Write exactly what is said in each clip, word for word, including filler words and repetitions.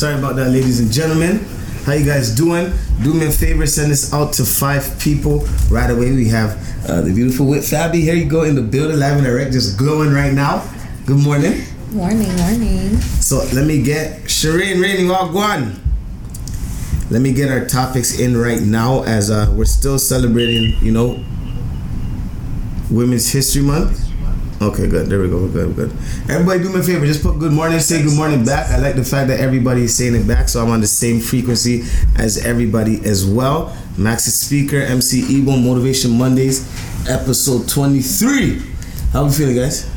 Sorry about that, ladies and gentlemen. How you guys doing? Do me a favor, send this out to five people right away. We have uh, the beautiful Whitfabi. Here you go in the building, live and direct, just glowing right now. Good morning. Morning, morning. So let me get Shireen, Rainy, Wagwan. Let me get our topics in right now as uh, we're still celebrating, you know, Women's History Month. Okay, good. There we go. We're good. We're good. Everybody, do me a favor. Just put good morning. Say good morning back. I like the fact that everybody is saying it back, so I'm on the same frequency as everybody as well. Max's Speaker, M C Eagle, Motivation Mondays, episode twenty-three. How are we feeling, guys?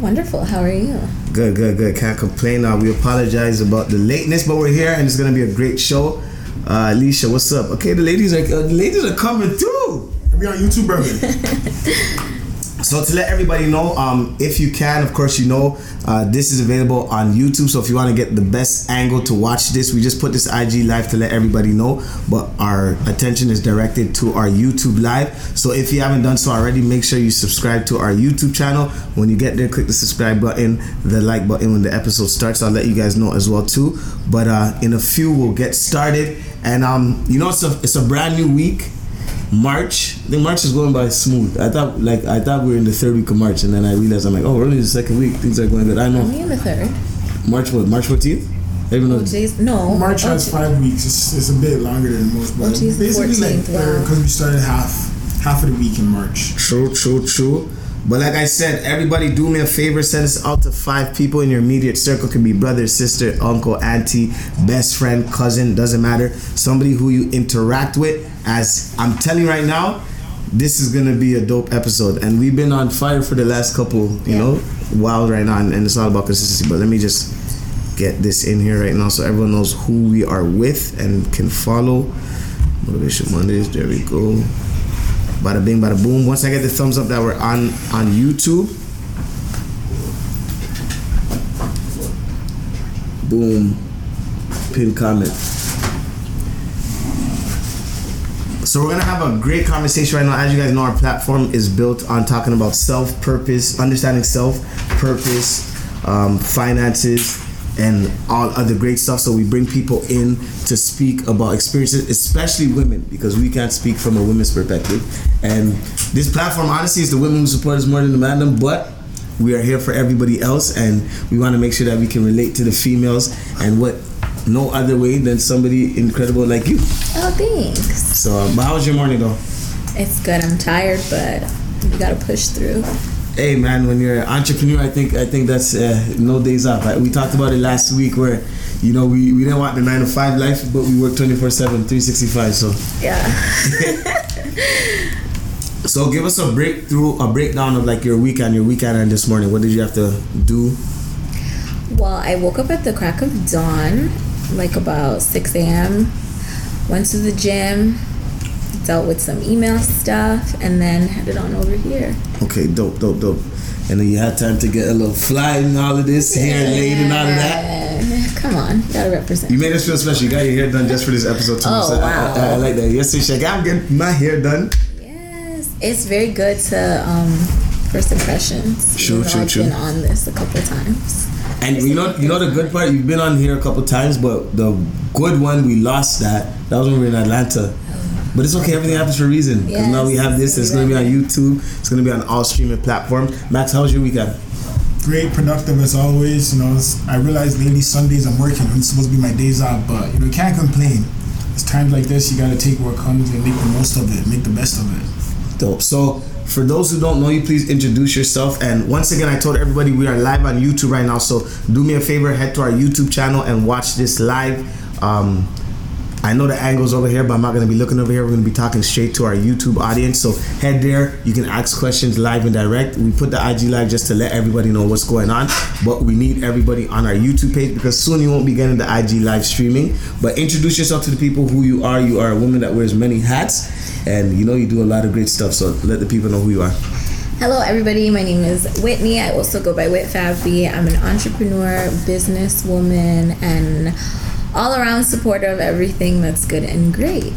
Wonderful. How are you? Good, good, good. Can't complain. Uh, we apologize about the lateness, but we're here, and it's going to be a great show. Uh, Alicia, what's up? Okay, the ladies are uh, the ladies are coming too. We on YouTube, brother. So to let everybody know, um, if you can, of course, you know, uh, this is available on YouTube. So if you want to get the best angle to watch this, we just put this I G live to let everybody know. But our attention is directed to our YouTube live. So if you haven't done so already, make sure you subscribe to our YouTube channel. When you get there, click the subscribe button, the like button when the episode starts. I'll let you guys know as well, too. But uh, in a few, we'll get started. And, um, you know, it's a, it's a brand new week. March, I think March is going by smooth. I thought like I thought we were in the third week of March, and then I realized I'm like, oh, we're only in the second week. Things are going good. I know. Only in the third. March what? March fourteenth? I even know. O G's, no. March has O G. five weeks. It's, it's a bit longer than most. But O G's basically fourteenth, like third, because wow. we started half half of the week in March. True, true, true. But like I said, everybody do me a favor. Send us out to five people in your immediate circle. It can be brother, sister, uncle, auntie, best friend, cousin. Doesn't matter. Somebody who you interact with. As I'm telling you right now, this is going to be a dope episode. And we've been on fire for the last couple, you yeah. know, wild right now. And, and it's all about consistency. But let me just get this in here right now so everyone knows who we are with and can follow. Motivation Mondays. There we go. Bada bing, bada boom. Once I get the thumbs up that we're on on YouTube. Boom. Pin comment. So we're going to have a great conversation right now. As you guys know, our platform is built on talking about self, purpose, understanding self, purpose, um, finances, and all other great stuff. So we bring people in to speak about experiences, especially women, because we can't speak from a women's perspective. And this platform, honestly, is the women who support us more than the man, but we are here for everybody else, and we want to make sure that we can relate to the females, and what no other way than somebody incredible like you. Oh, thanks. So, but how was your morning, though? It's good. I'm tired, but we got to push through. Hey man, when you're an entrepreneur, I think I think that's uh, no days off. Right? We talked about it last week where, you know, we, we didn't want the nine to five life, but we work twenty-four seven, three sixty-five, so. Yeah. So give us a breakthrough, a breakdown of like your weekend, your weekend and this morning. What did you have to do? Well, I woke up at the crack of dawn, like about six a.m., went to the gym, dealt with some email stuff, and then headed on over here. Okay, dope, dope, dope. And then you had time to get a little fly and all of this, yeah. hair laid and all of that. Come on, gotta represent. You made us feel special. You got your hair done just for this episode too. Oh, so wow. I, I, I like that. Yesterday, she's like, I'm getting my hair done. Yes, it's very good to um, first impressions. Sure, sure, I've sure. I've been on this a couple times. And it's you know, you know the good part. You've been on here a couple times, but the good one, we lost that. That was when we were in Atlanta. But it's okay, everything happens for a reason. Yes, now we have this, it's going to be on YouTube, it's going to be on all streaming platforms. Max, how was your weekend? Great, productive as always. You know, I realized lately Sundays I'm working, it's supposed to be my days off, but you know, you can't complain. It's times like this, you got to take what comes and make the most of it, make the best of it. Dope. So, for those who don't know you, please introduce yourself. And once again, I told everybody we are live on YouTube right now, so do me a favor, head to our YouTube channel and watch this live. Um... I know the angle's over here, but I'm not going to be looking over here. We're going to be talking straight to our YouTube audience. So head there. You can ask questions live and direct. We put the I G live just to let everybody know what's going on. But we need everybody on our YouTube page because soon you won't be getting the I G live streaming. But introduce yourself to the people who you are. You are a woman that wears many hats. And, you know, you do a lot of great stuff. So let the people know who you are. Hello, everybody. My name is Whitney. I also go by Whitfabi. I'm an entrepreneur, businesswoman, and all around supporter of everything that's good and great.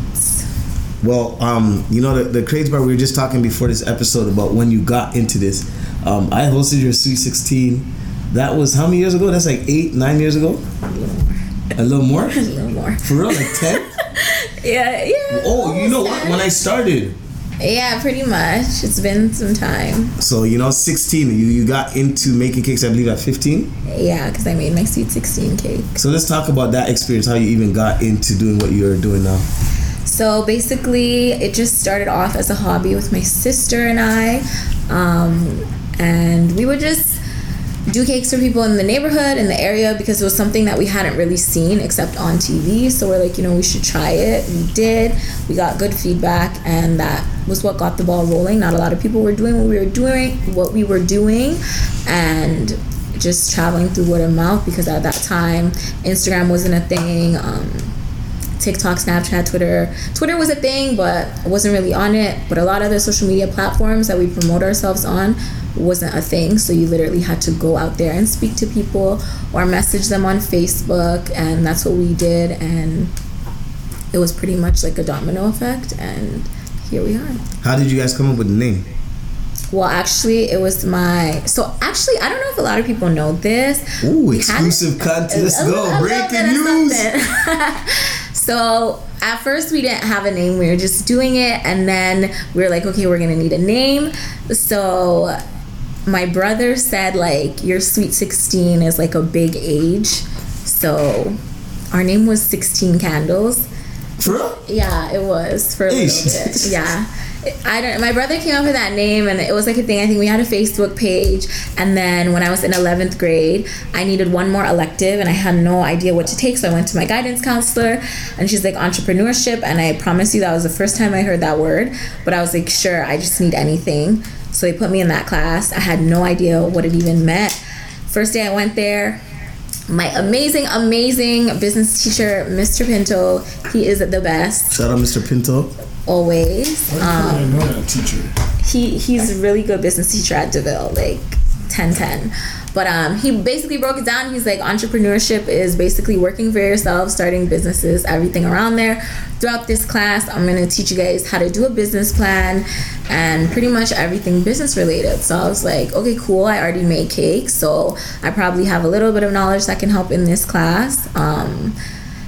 Well, um, you know, the, the crazy part, we were just talking before this episode about when you got into this. Um, I hosted your Sweet sixteen. That was how many years ago? That's like eight, nine years ago? A little more? A little more. For real? Like ten? Yeah, yeah. Oh, you know what? When I started. Yeah, pretty much. It's been some time. So, you know, sixteen, you, you got into making cakes, I believe, at fifteen? Yeah, because I made my sweet sixteen cake. So let's talk about that experience, how you even got into doing what you're doing now. So basically, it just started off as a hobby with my sister and I. Um, and we would just do cakes for people in the neighborhood, in the area, because it was something that we hadn't really seen except on T V. So we're like, you know, we should try it. We did. We got good feedback, and that was what got the ball rolling. Not a lot of people were doing what we were doing, what we were doing, and just traveling through word of mouth, because at that time Instagram wasn't a thing. Um, TikTok, Snapchat, Twitter. Twitter was a thing, but I wasn't really on it. But a lot of the social media platforms that we promote ourselves on wasn't a thing. So you literally had to go out there and speak to people or message them on Facebook, and that's what we did. And it was pretty much like a domino effect, and here we are. How did you guys come up with the name? Well, actually, it was my... So, actually, I don't know if a lot of people know this. Ooh, exclusive content. Let's go. Breaking news. So, at first, we didn't have a name. We were just doing it. And then we were like, okay, we're going to need a name. So, my brother said, like, your sweet sixteen is, like, a big age. So, our name was sixteen Candles. For real? Yeah, it was for a little bit. Yeah. I don't. My brother came up with that name, and it was like a thing. I think we had a Facebook page, and then when I was in eleventh grade, I needed one more elective, and I had no idea what to take, so I went to my guidance counselor, and she's like, entrepreneurship, and I promise you that was the first time I heard that word, but I was like, sure, I just need anything. So they put me in that class. I had no idea what it even meant. First day I went there, my amazing, amazing business teacher, Mister Pinto, he is the best. Shout out Mister Pinto. Always. Um, teacher. He he's a really good business teacher at DeVille, like ten ten. But um, he basically broke it down. He's like, entrepreneurship is basically working for yourself, starting businesses, everything around there. Throughout this class, I'm going to teach you guys how to do a business plan and pretty much everything business related. So I was like, okay, cool. I already made cakes, so I probably have a little bit of knowledge that can help in this class. Um,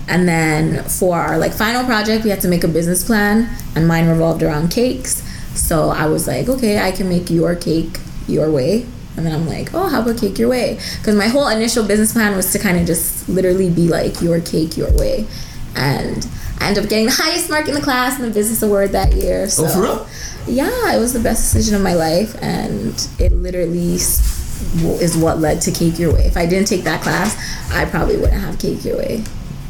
and then for our like final project, we had to make a business plan, and mine revolved around cakes. So I was like, okay, I can make your cake your way. And then I'm like, oh, how about Cake Your Way? Because my whole initial business plan was to kind of just literally be like, your cake your way. And I ended up getting the highest mark in the class in the business award that year. So, oh, for real? Yeah, it was the best decision of my life. And it literally is what led to Cake Your Way. If I didn't take that class, I probably wouldn't have Cake Your Way.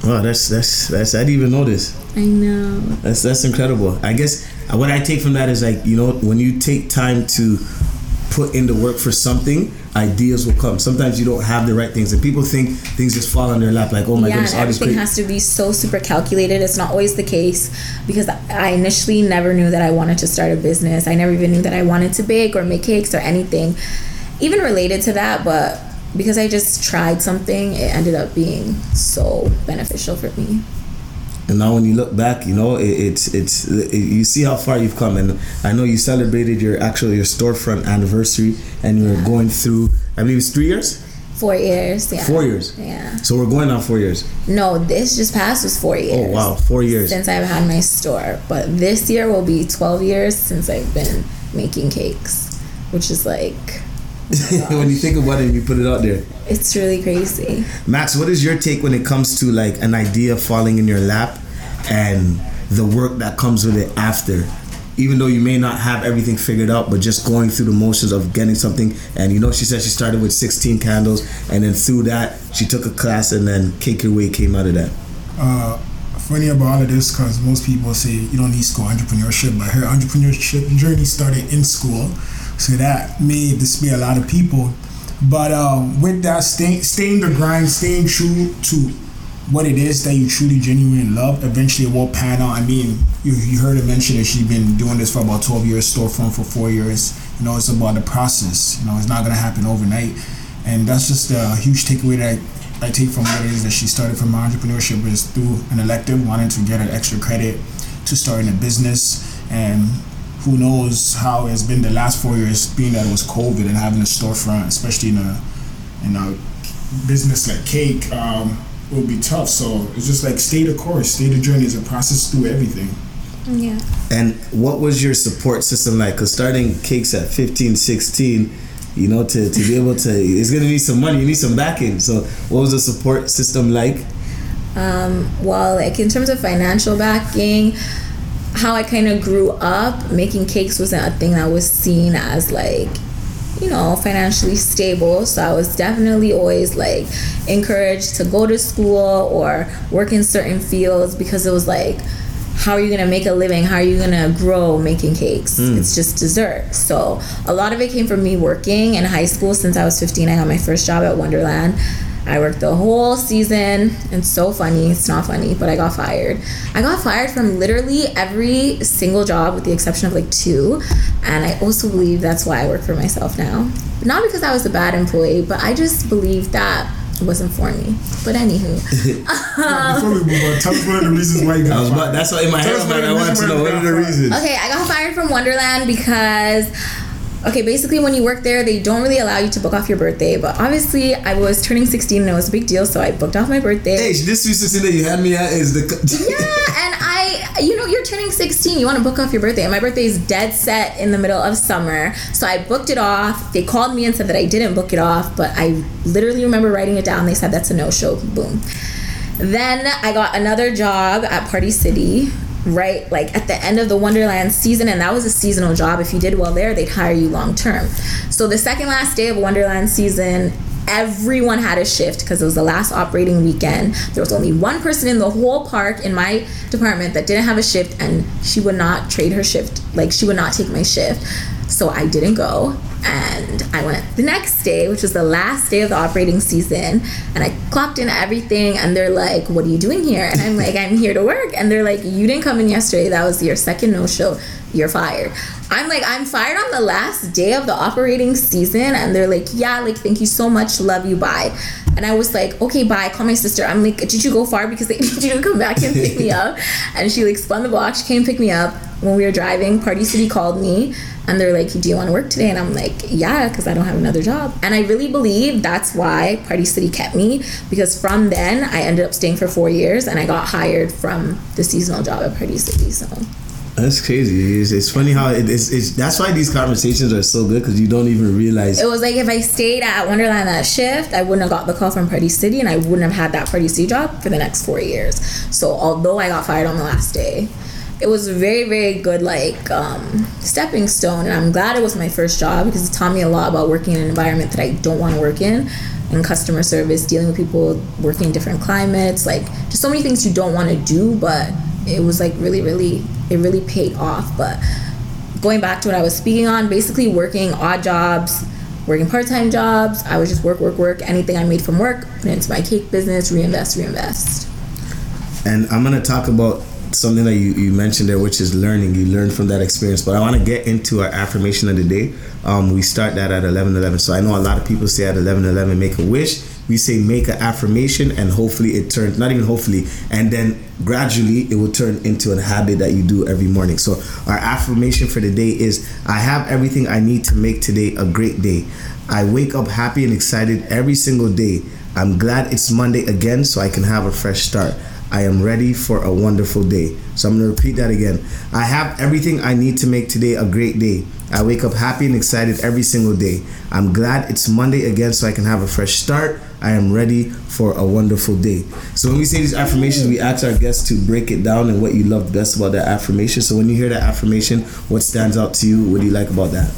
Wow, that's, that's, that's, I didn't even know this. I know. That's, that's incredible. I guess what I take from that is, like, you know, when you take time to put in the work for something, ideas will come. Sometimes you don't have the right things, and people think things just fall on their lap, like, oh my yeah, goodness, all this everything has to be so super calculated. It's not always the case, because I initially never knew that I wanted to start a business. I never even knew that I wanted to bake or make cakes or anything even related to that, but because I just tried something, it ended up being so beneficial for me. And now when you look back, you know, it, it's it's it, you see how far you've come. And I know you celebrated your actual your storefront anniversary, and you're yeah. going through, I believe it's three years? Four years, yeah. Four years? Yeah. So we're going on four years? No, this just past was four years. Oh, wow, four years. Since I've had my store. But this year will be twelve years since I've been making cakes, which is like... Oh when you think about it and you put it out there, it's really crazy. Max, what is your take when it comes to like an idea falling in your lap and the work that comes with it after? Even though you may not have everything figured out, but just going through the motions of getting something. And you know, she said she started with sixteen Candles, and then through that she took a class, and then Cake Your Way came out of that. Uh, funny about all of this, because most people say you don't need school entrepreneurship, but her entrepreneurship journey started in school. So that may dismay a lot of people. But um, with that, stay, staying the grind, staying true to what it is that you truly, genuinely love, eventually it will pan out. I mean, you, you heard her mention that she's been doing this for about twelve years, storefront for four years. You know, it's about the process. You know, it's not going to happen overnight. And that's just a huge takeaway that I, I take from what it is that she started from my entrepreneurship, is through an elective, wanting to get an extra credit to starting a business. And who knows how it's been the last four years, being that it was COVID and having a storefront, especially in a in a business like cake. Um, will be tough. So it's just like stay the course, stay the journey. It's a process through everything. Yeah. And what was your support system like? Because starting Cakes at fifteen, sixteen, you know, to, to be able to, it's going to need some money, you need some backing. So what was the support system like? Um, well, like in terms of financial backing, how I kind of grew up, making cakes wasn't a thing that was seen as like, you know, financially stable. So I was definitely always like encouraged to go to school or work in certain fields, because it was like, how are you gonna make a living? How are you gonna grow making cakes? Mm. It's just dessert. So a lot of it came from me working in high school. Since I was fifteen, I got my first job at Wonderland. I worked the whole season. It's so funny. It's not funny, but I got fired. I got fired from literally every single job with the exception of like two. And I also believe that's why I work for myself now. Not because I was a bad employee, but I just believe that it wasn't for me. But anywho. um, Before we move on, tell us one of the reasons why you got fired. About, that's what in my head, man, I wanted to know. What are the reasons? Okay, I got fired from Wonderland because... Okay, basically when you work there, they don't really allow you to book off your birthday. But obviously, I was turning sixteen and it was a big deal, so I booked off my birthday. Hey, this used to see that you had me at is the... yeah, and I, you know, you're turning sixteen. You want to book off your birthday. And my birthday is dead set in the middle of summer. So I booked it off. They called me and said that I didn't book it off. But I literally remember writing it down. They said, that's a no-show. Boom. Then I got another job at Party City. Right, like at the end of the Wonderland season, and that was a seasonal job. If you did well there, they'd hire you long term. So the second last day of Wonderland season, everyone had a shift because it was the last operating weekend. There was only one person in the whole park in my department that didn't have a shift, and she would not trade her shift. Like, she would not take my shift. So I didn't go, and I went the next day, which was the last day of the operating season, and I clocked in everything, and they're like, what are you doing here? And I'm like, I'm here to work. And they're like, you didn't come in yesterday. That was your second no-show. You're fired. I'm like, I'm fired on the last day of the operating season. And they're like, yeah, like, thank you so much. Love you. Bye. And I was like, okay, bye. Call my sister. I'm like, did you go far? Because they need you to come back and pick me up. And she like spun the block. She came pick me up. When we were driving, Party City called me and they're like, do you want to work today? And I'm like, yeah, because I don't have another job. And I really believe that's why Party City kept me, because from then I ended up staying for four years and I got hired from the seasonal job at Party City. So that's crazy. It's, it's funny how it, it's, it's. That's why these conversations are so good, because you don't even realize. It was like, if I stayed at Wonderland that shift, I wouldn't have got the call from Party City, and I wouldn't have had that Party City job for the next four years. So although I got fired on the last day, it was a very, very good like um, stepping stone, and I'm glad it was my first job because it taught me a lot about working in an environment that I don't want to work in, and customer service, dealing with people, working in different climates, like just so many things you don't want to do, but it was like really, really, it really paid off. But going back to what I was speaking on, basically working odd jobs, working part-time jobs, I would just work, work, work. Anything I made from work, put it into my cake business, reinvest, reinvest. And I'm going to talk about something that you, you mentioned there, which is learning. You learn from that experience. But I want to get into our affirmation of the day. Um, we start that at eleven eleven. So I know a lot of people say at eleven eleven, make a wish. We say make an affirmation, and hopefully it turns, not even hopefully, and then gradually it will turn into a habit that you do every morning. So our affirmation for the day is, I have everything I need to make today a great day. I wake up happy and excited every single day. I'm glad it's Monday again so I can have a fresh start. I am ready for a wonderful day. So I'm gonna repeat that again. I have everything I need to make today a great day. I wake up happy and excited every single day. I'm glad it's Monday again so I can have a fresh start. I am ready for a wonderful day. So when we say these affirmations, we ask our guests to break it down and what you love best about that affirmation. So when you hear that affirmation, what stands out to you? What do you like about that?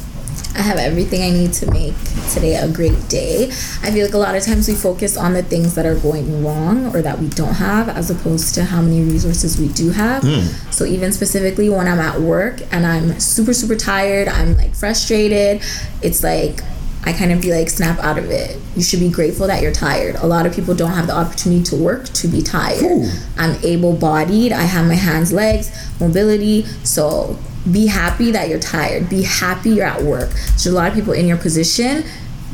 I have everything I need to make today a great day. I feel like a lot of times we focus on the things that are going wrong or that we don't have, as opposed to how many resources we do have. Mm. So even specifically when I'm at work and I'm super, super tired, I'm like frustrated, it's like I kind of be like, snap out of it. You should be grateful that you're tired. A lot of people don't have the opportunity to work to be tired. Ooh. I'm able-bodied. I have my hands, legs, mobility. So be happy that you're tired. Be happy you're at work. There's a lot of people in your position,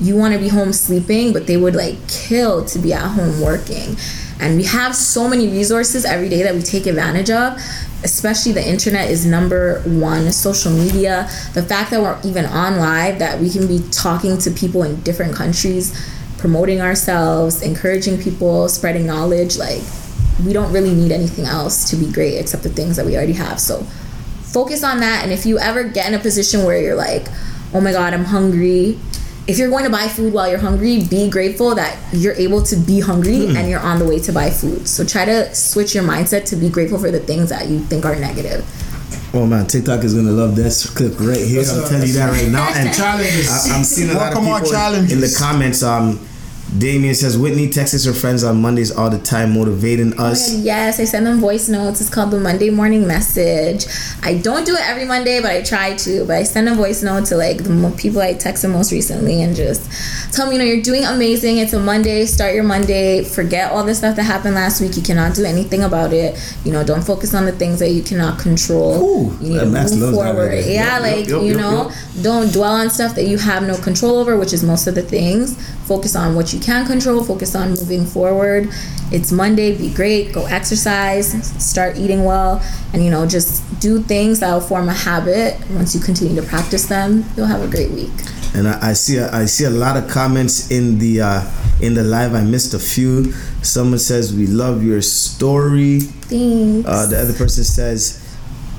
you want to be home sleeping, but they would like kill to be at home working. And we have so many resources every day that we take advantage of, especially the internet is number one, social media. The fact that we're even on live, that we can be talking to people in different countries, promoting ourselves, encouraging people, spreading knowledge. Like, we don't really need anything else to be great except the things that we already have. So focus on that. And if you ever get in a position where you're like, oh my God, I'm hungry. If you're going to buy food while you're hungry, be grateful that you're able to be hungry mm. and you're on the way to buy food. So try to switch your mindset to be grateful for the things that you think are negative. Oh man, TikTok is gonna love this clip right here. I'm telling you that right now. And challenges. I, I'm seeing a lot of people in the comments. Um, Damien says Whitney texts her friends on Mondays all the time, motivating us. Yes, I send them voice notes. It's called the Monday morning message. I don't do it every Monday, but I try to. But I send a voice note to like the people I texted most recently and just tell me, you know, you're doing amazing. It's a Monday. Start your Monday. Forget all the stuff that happened last week. You cannot do anything about it. You know, don't focus on the things that you cannot control. Ooh, you need to move forward. Yeah, yep, like yep, you yep, know, yep. Don't dwell on stuff that you have no control over, which is most of the things. Focus on what you can control. Focus on moving forward. It's Monday. Be great. Go exercise. Start eating well. And, you know, just do things that will form a habit. Once you continue to practice them, you'll have a great week. And I, I see a, I see a lot of comments in the uh, in the live. I missed a few. Someone says, we love your story. Thanks. Uh, the other person says,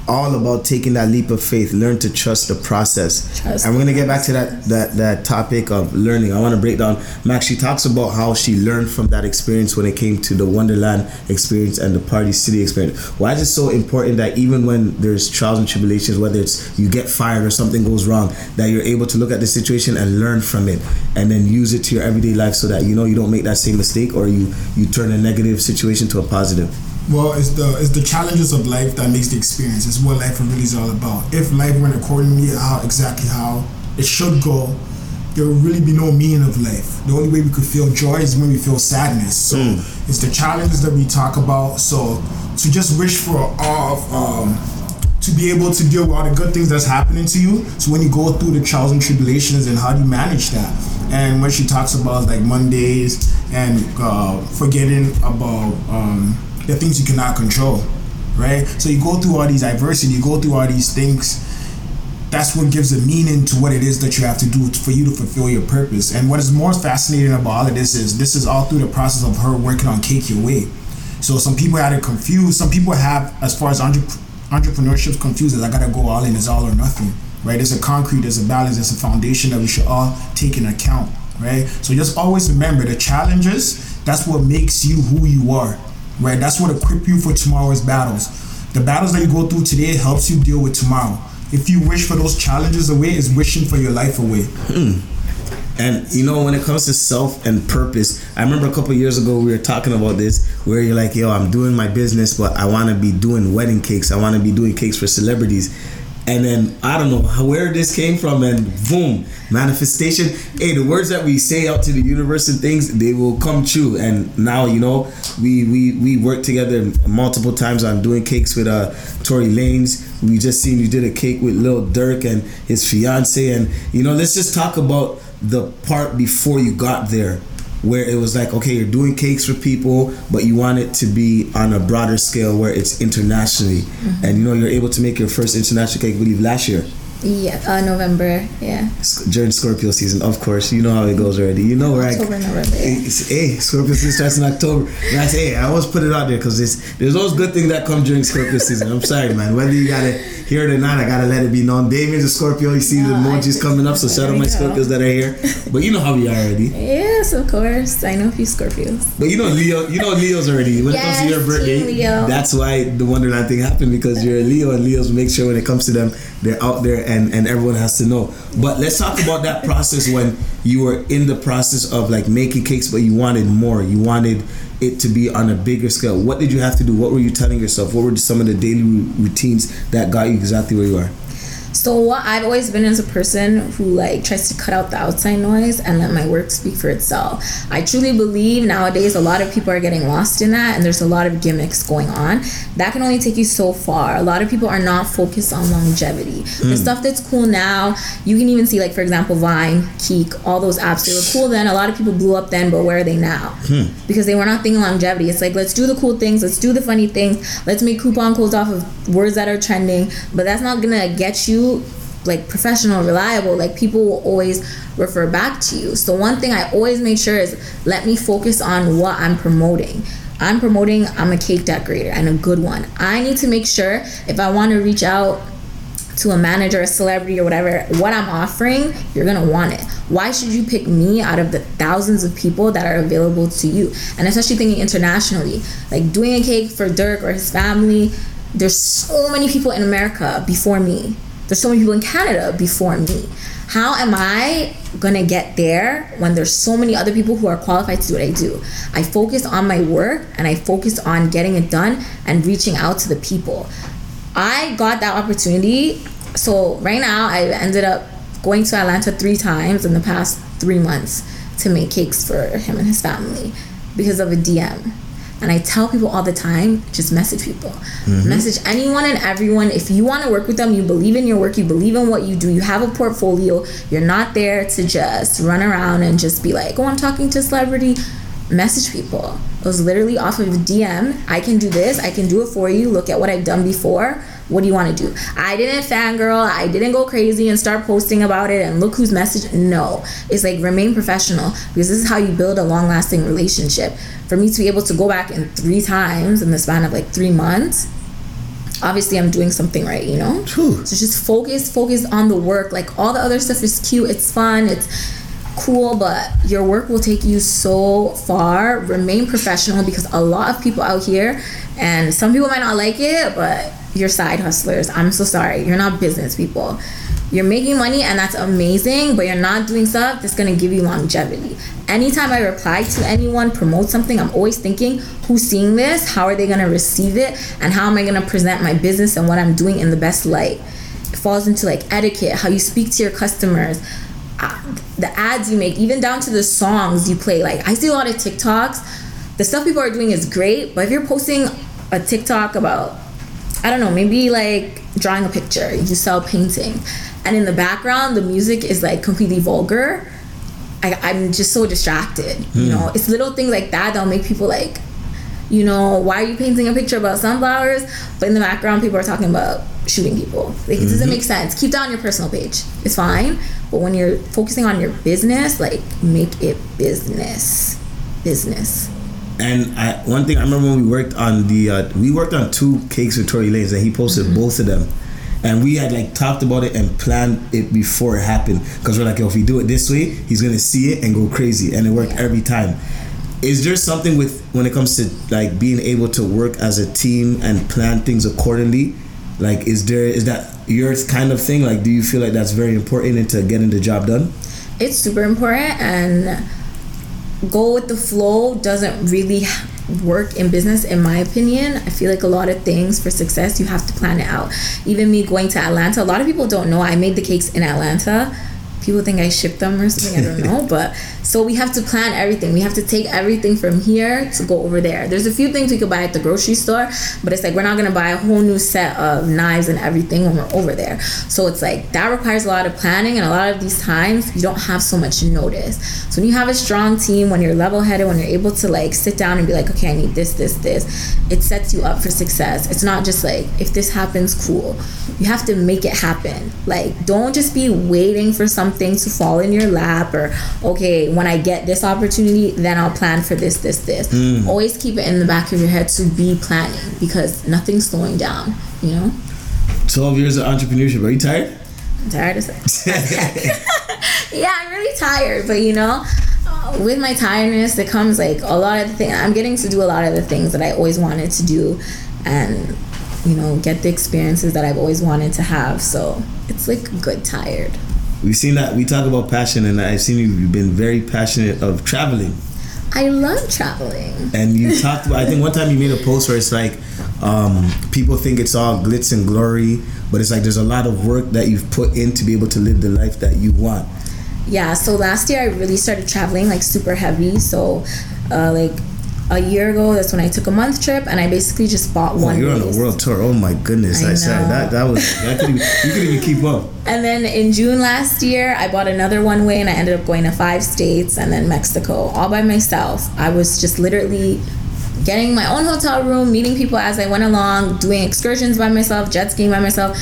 all about taking that leap of faith. Learn to trust the process. Trust and we're gonna get back to that that that topic of learning. I want to break down. Max, she talks about how she learned from that experience when it came to the Wonderland experience and the Party City experience. Why is it so important that even when there's trials and tribulations, whether it's you get fired or something goes wrong, that you're able to look at the situation and learn from it, and then use it to your everyday life so that you know you don't make that same mistake, or you you turn a negative situation to a positive. Well, it's the it's the challenges of life that makes the experience. It's what life really is all about. If life went accordingly, how exactly how it should go, there would really be no meaning of life. The only way we could feel joy is when we feel sadness. So mm. it's the challenges that we talk about. So to just wish for all of, um, to be able to deal with all the good things that's happening to you. So when you go through the trials and tribulations, and how do you manage that? And when she talks about like Mondays and uh, forgetting about. Um, the things you cannot control, right? So you go through all these adversity, you go through all these things. That's what gives a meaning to what it is that you have to do for you to fulfill your purpose. And what is more fascinating about all of this is this is all through the process of her working on Cake Your Way. So some people had it confused. Some people have, as far as entre- entrepreneurship confused, as I gotta go all in, it's all or nothing, right? There's a concrete, there's a balance, there's a foundation that we should all take into account, right? So just always remember the challenges, that's what makes you who you are. Right, that's what equip you for tomorrow's battles. The battles that you go through today helps you deal with tomorrow. If you wish for those challenges away, it's wishing for your life away. Mm. And you know, when it comes to self and purpose, I remember a couple of years ago we were talking about this, where you're like, yo, I'm doing my business, but I want to be doing wedding cakes. I want to be doing cakes for celebrities. And then, I don't know where this came from, and boom, manifestation. Hey, the words that we say out to the universe and things, they will come true. And now, you know, we we, we worked together multiple times on doing cakes with uh, Tory Lanez. We just seen you did a cake with Lil Durk and his fiance. And, you know, let's just talk about the part before you got there, where it was like, okay, you're doing cakes for people, but you want it to be on a broader scale where it's internationally. Mm-hmm. And you know, you're able to make your first international cake, I believe, last year. Yeah, uh, November, yeah. During Scorpio season, of course. You know how it goes already. You know where October, I... October, November, yeah. Hey, Scorpio season starts in October. That's, hey, I always put it out there because there's always good things that come during Scorpio season. I'm sorry, man. Whether you got to hear it or not, I got to let it be known. Damien's a Scorpio. You see no, the emojis coming up, so shout out my Scorpios that are here. But you know how we are already. Yes, of course. I know a few Scorpios. But you know Leo. You know Leo's already. When yes, it comes to your birthday, Leo. That's why the Wonderland thing happened, because you're a Leo, and Leos make sure when it comes to them, they're out there, and, and everyone has to know. But let's talk about that process when you were in the process of like making cakes, but you wanted more. You wanted it to be on a bigger scale. What did you have to do? What were you telling yourself? What were some of the daily routines that got you exactly where you are? So what I've always been is a person who like tries to cut out the outside noise and let my work speak for itself. I truly believe nowadays a lot of people are getting lost in that, and there's a lot of gimmicks going on. That can only take you so far. A lot of people are not focused on longevity. Mm. The stuff that's cool now, you can even see like, for example, Vine, Keek, all those apps. They were cool then. A lot of people blew up then, but where are they now? Mm. Because they were not thinking longevity. It's like, let's do the cool things. Let's do the funny things. Let's make coupon codes off of words that are trending. But that's not going to get you like professional, reliable, like people will always refer back to you. So one thing I always make sure is let me focus on what I'm promoting. I'm promoting, I'm a cake decorator and a good one. I need to make sure if I want to reach out to a manager, a celebrity or whatever, what I'm offering, you're gonna want it. Why should you pick me out of the thousands of people that are available to you? And especially thinking internationally, like doing a cake for Dirk or his family, there's so many people in America before me. There's so many people in Canada before me. How am I gonna get there when there's so many other people who are qualified to do what I do? I focus on my work and I focus on getting it done and reaching out to the people. I got that opportunity. So right now I ended up going to Atlanta three times in the past three months to make cakes for him and his family because of a D M. And I tell people all the time, just message people. Mm-hmm. Message anyone and everyone. If you want to work with them, you believe in your work, you believe in what you do, you have a portfolio, you're not there to just run around and just be like, oh, I'm talking to a celebrity. Message people. It was literally off of a D M. I can do this. I can do it for you. Look at what I've done before. What do you want to do? I didn't fangirl. I didn't go crazy and start posting about it and look who's messaged. No. It's like remain professional because this is how you build a long-lasting relationship. For me to be able to go back in three times in the span of like three months, obviously I'm doing something right, you know? True. So just focus, focus on the work. Like all the other stuff is cute. It's fun. It's cool, but your work will take you so far. Remain professional because a lot of people out here, and some people might not like it, but you're side hustlers. I'm so sorry. You're not business people. You're making money and that's amazing, but you're not doing stuff that's going to give you longevity. Anytime I reply to anyone, promote something, I'm always thinking, who's seeing this? How are they going to receive it? And how am I going to present my business and what I'm doing in the best light? It falls into like etiquette, how you speak to your customers, the ads you make, even down to the songs you play. Like I see a lot of TikToks. The stuff people are doing is great, but if you're posting a TikTok about, I don't know, maybe like drawing a picture, you sell painting, and in the background the music is like completely vulgar, I, I'm just so distracted. Mm. You know, it's little things like that that'll make people like, you know, why are you painting a picture about sunflowers? But in the background, people are talking about shooting people. Like, mm-hmm. It doesn't make sense. Keep that on your personal page. It's fine. But when you're focusing on your business, like, make it business. Business. And I, one thing, I remember when we worked on the, uh, we worked on two cakes with Tory Lanez, and he posted mm-hmm. both of them. And we had, like, talked about it and planned it before it happened. Because we're like, yo, if we do it this way, he's going to see it and go crazy. And it worked yeah. every time. Is there something with when it comes to like being able to work as a team and plan things accordingly? Like, is there is that your kind of thing? Like, do you feel like that's very important into getting the job done? It's super important, and go with the flow doesn't really work in business, in my opinion. I feel like a lot of things for success, you have to plan it out. Even me going to Atlanta, a lot of people don't know I made the cakes in Atlanta. People think I ship them or something, I don't know. But so we have to plan everything. We have to take everything from here to go over there. There's a few things we could buy at the grocery store, but it's like we're not going to buy a whole new set of knives and everything when we're over there. So it's like that requires a lot of planning, and a lot of these times you don't have so much notice. So when you have a strong team, when you're level-headed, when you're able to like sit down and be like, okay, I need this, this, this, it sets you up for success. It's not just like, if this happens, cool. You have to make it happen. Like, don't just be waiting for something things to fall in your lap, or okay, when I get this opportunity then I'll plan for this, this, this. Mm. Always keep it in the back of your head to be planning, because nothing's slowing down, you know. twelve years of entrepreneurship. Are you tired? I'm tired as yeah, I'm really tired, but you know, with my tiredness that comes like a lot of the things I'm getting to do, a lot of the things that I always wanted to do, and you know, get the experiences that I've always wanted to have. So it's like good tired. We've seen that. We talk about passion, and I've seen you've been very passionate of traveling. I love traveling. And you talked about, I think one time you made a post where it's like, um, people think it's all glitz and glory, but it's like there's a lot of work that you've put in to be able to live the life that you want. Yeah, so last year I really started traveling like super heavy. So uh, like a year ago, that's when I took a month trip, and I basically just bought oh, one. You're place. On a world tour. Oh my goodness! I, I said that that was that couldn't even, you couldn't even keep up. And then in June last year, I bought another one way, and I ended up going to five states and then Mexico all by myself. I was just literally getting my own hotel room, meeting people as I went along, doing excursions by myself, jet skiing by myself.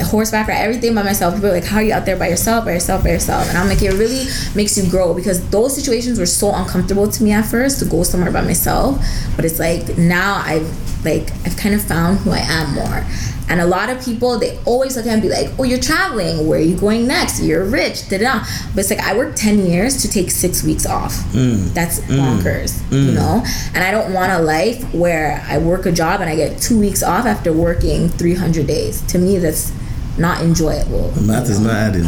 the horseback ride, everything by myself. People are like, how are you out there by yourself, by yourself, by yourself? And I'm like, it really makes you grow, because those situations were so uncomfortable to me at first, to go somewhere by myself. But it's like, now I've like, I've kind of found who I am more. And a lot of people, they always look at and be like, oh, you're traveling, where are you going next? You're rich, da-da. But it's like, I worked ten years to take six weeks off. Mm. That's mm. bonkers, mm. you know? And I don't want a life where I work a job and I get two weeks off after working three hundred days. To me, that's not enjoyable. The math, you know, is not adding.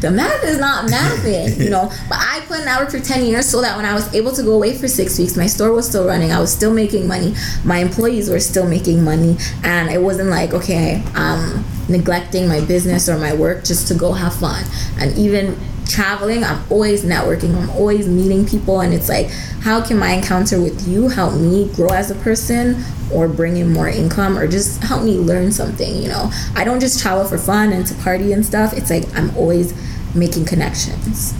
The math is not mathing, you know? But I put in work for ten years so that when I was able to go away for six weeks, my store was still running, I was still making money, my employees were still making money, and it wasn't like, okay, I'm neglecting my business or my work just to go have fun. And even traveling, I'm always networking, I'm always meeting people, and it's like, how can my encounter with you help me grow as a person, or bring in more income, or just help me learn something, you know? I don't just travel for fun and to party and stuff. It's like, I'm always making connections.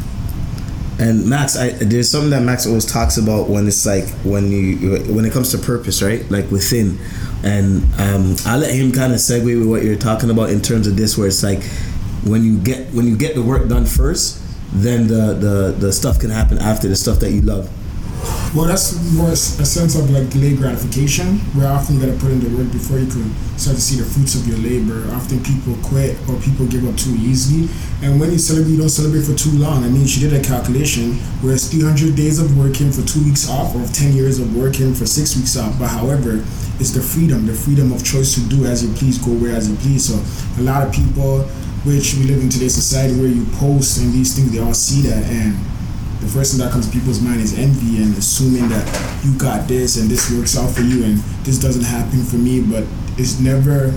And Max, I, there's something that Max always talks about when it's like, when you, when it comes to purpose, right? Like within, and um, I'll let him kind of segue with what you're talking about in terms of this, where it's like, when you get, when you get the work done first, then the, the, the stuff can happen after, the stuff that you love. Well, that's more a sense of like delayed gratification, where often you gotta put in the work before you can start to see the fruits of your labor. Often people quit or people give up too easily. And when you celebrate, you don't celebrate for too long. I mean, she did a calculation where it's three hundred days of working for two weeks off, or ten years of working for six weeks off. But however, it's the freedom, the freedom of choice to do as you please, go where as you please. So a lot of people, which we live in today's society where you post and these things, they all see that, and the first thing that comes to people's mind is envy and assuming that you got this and this works out for you and this doesn't happen for me. But it's never,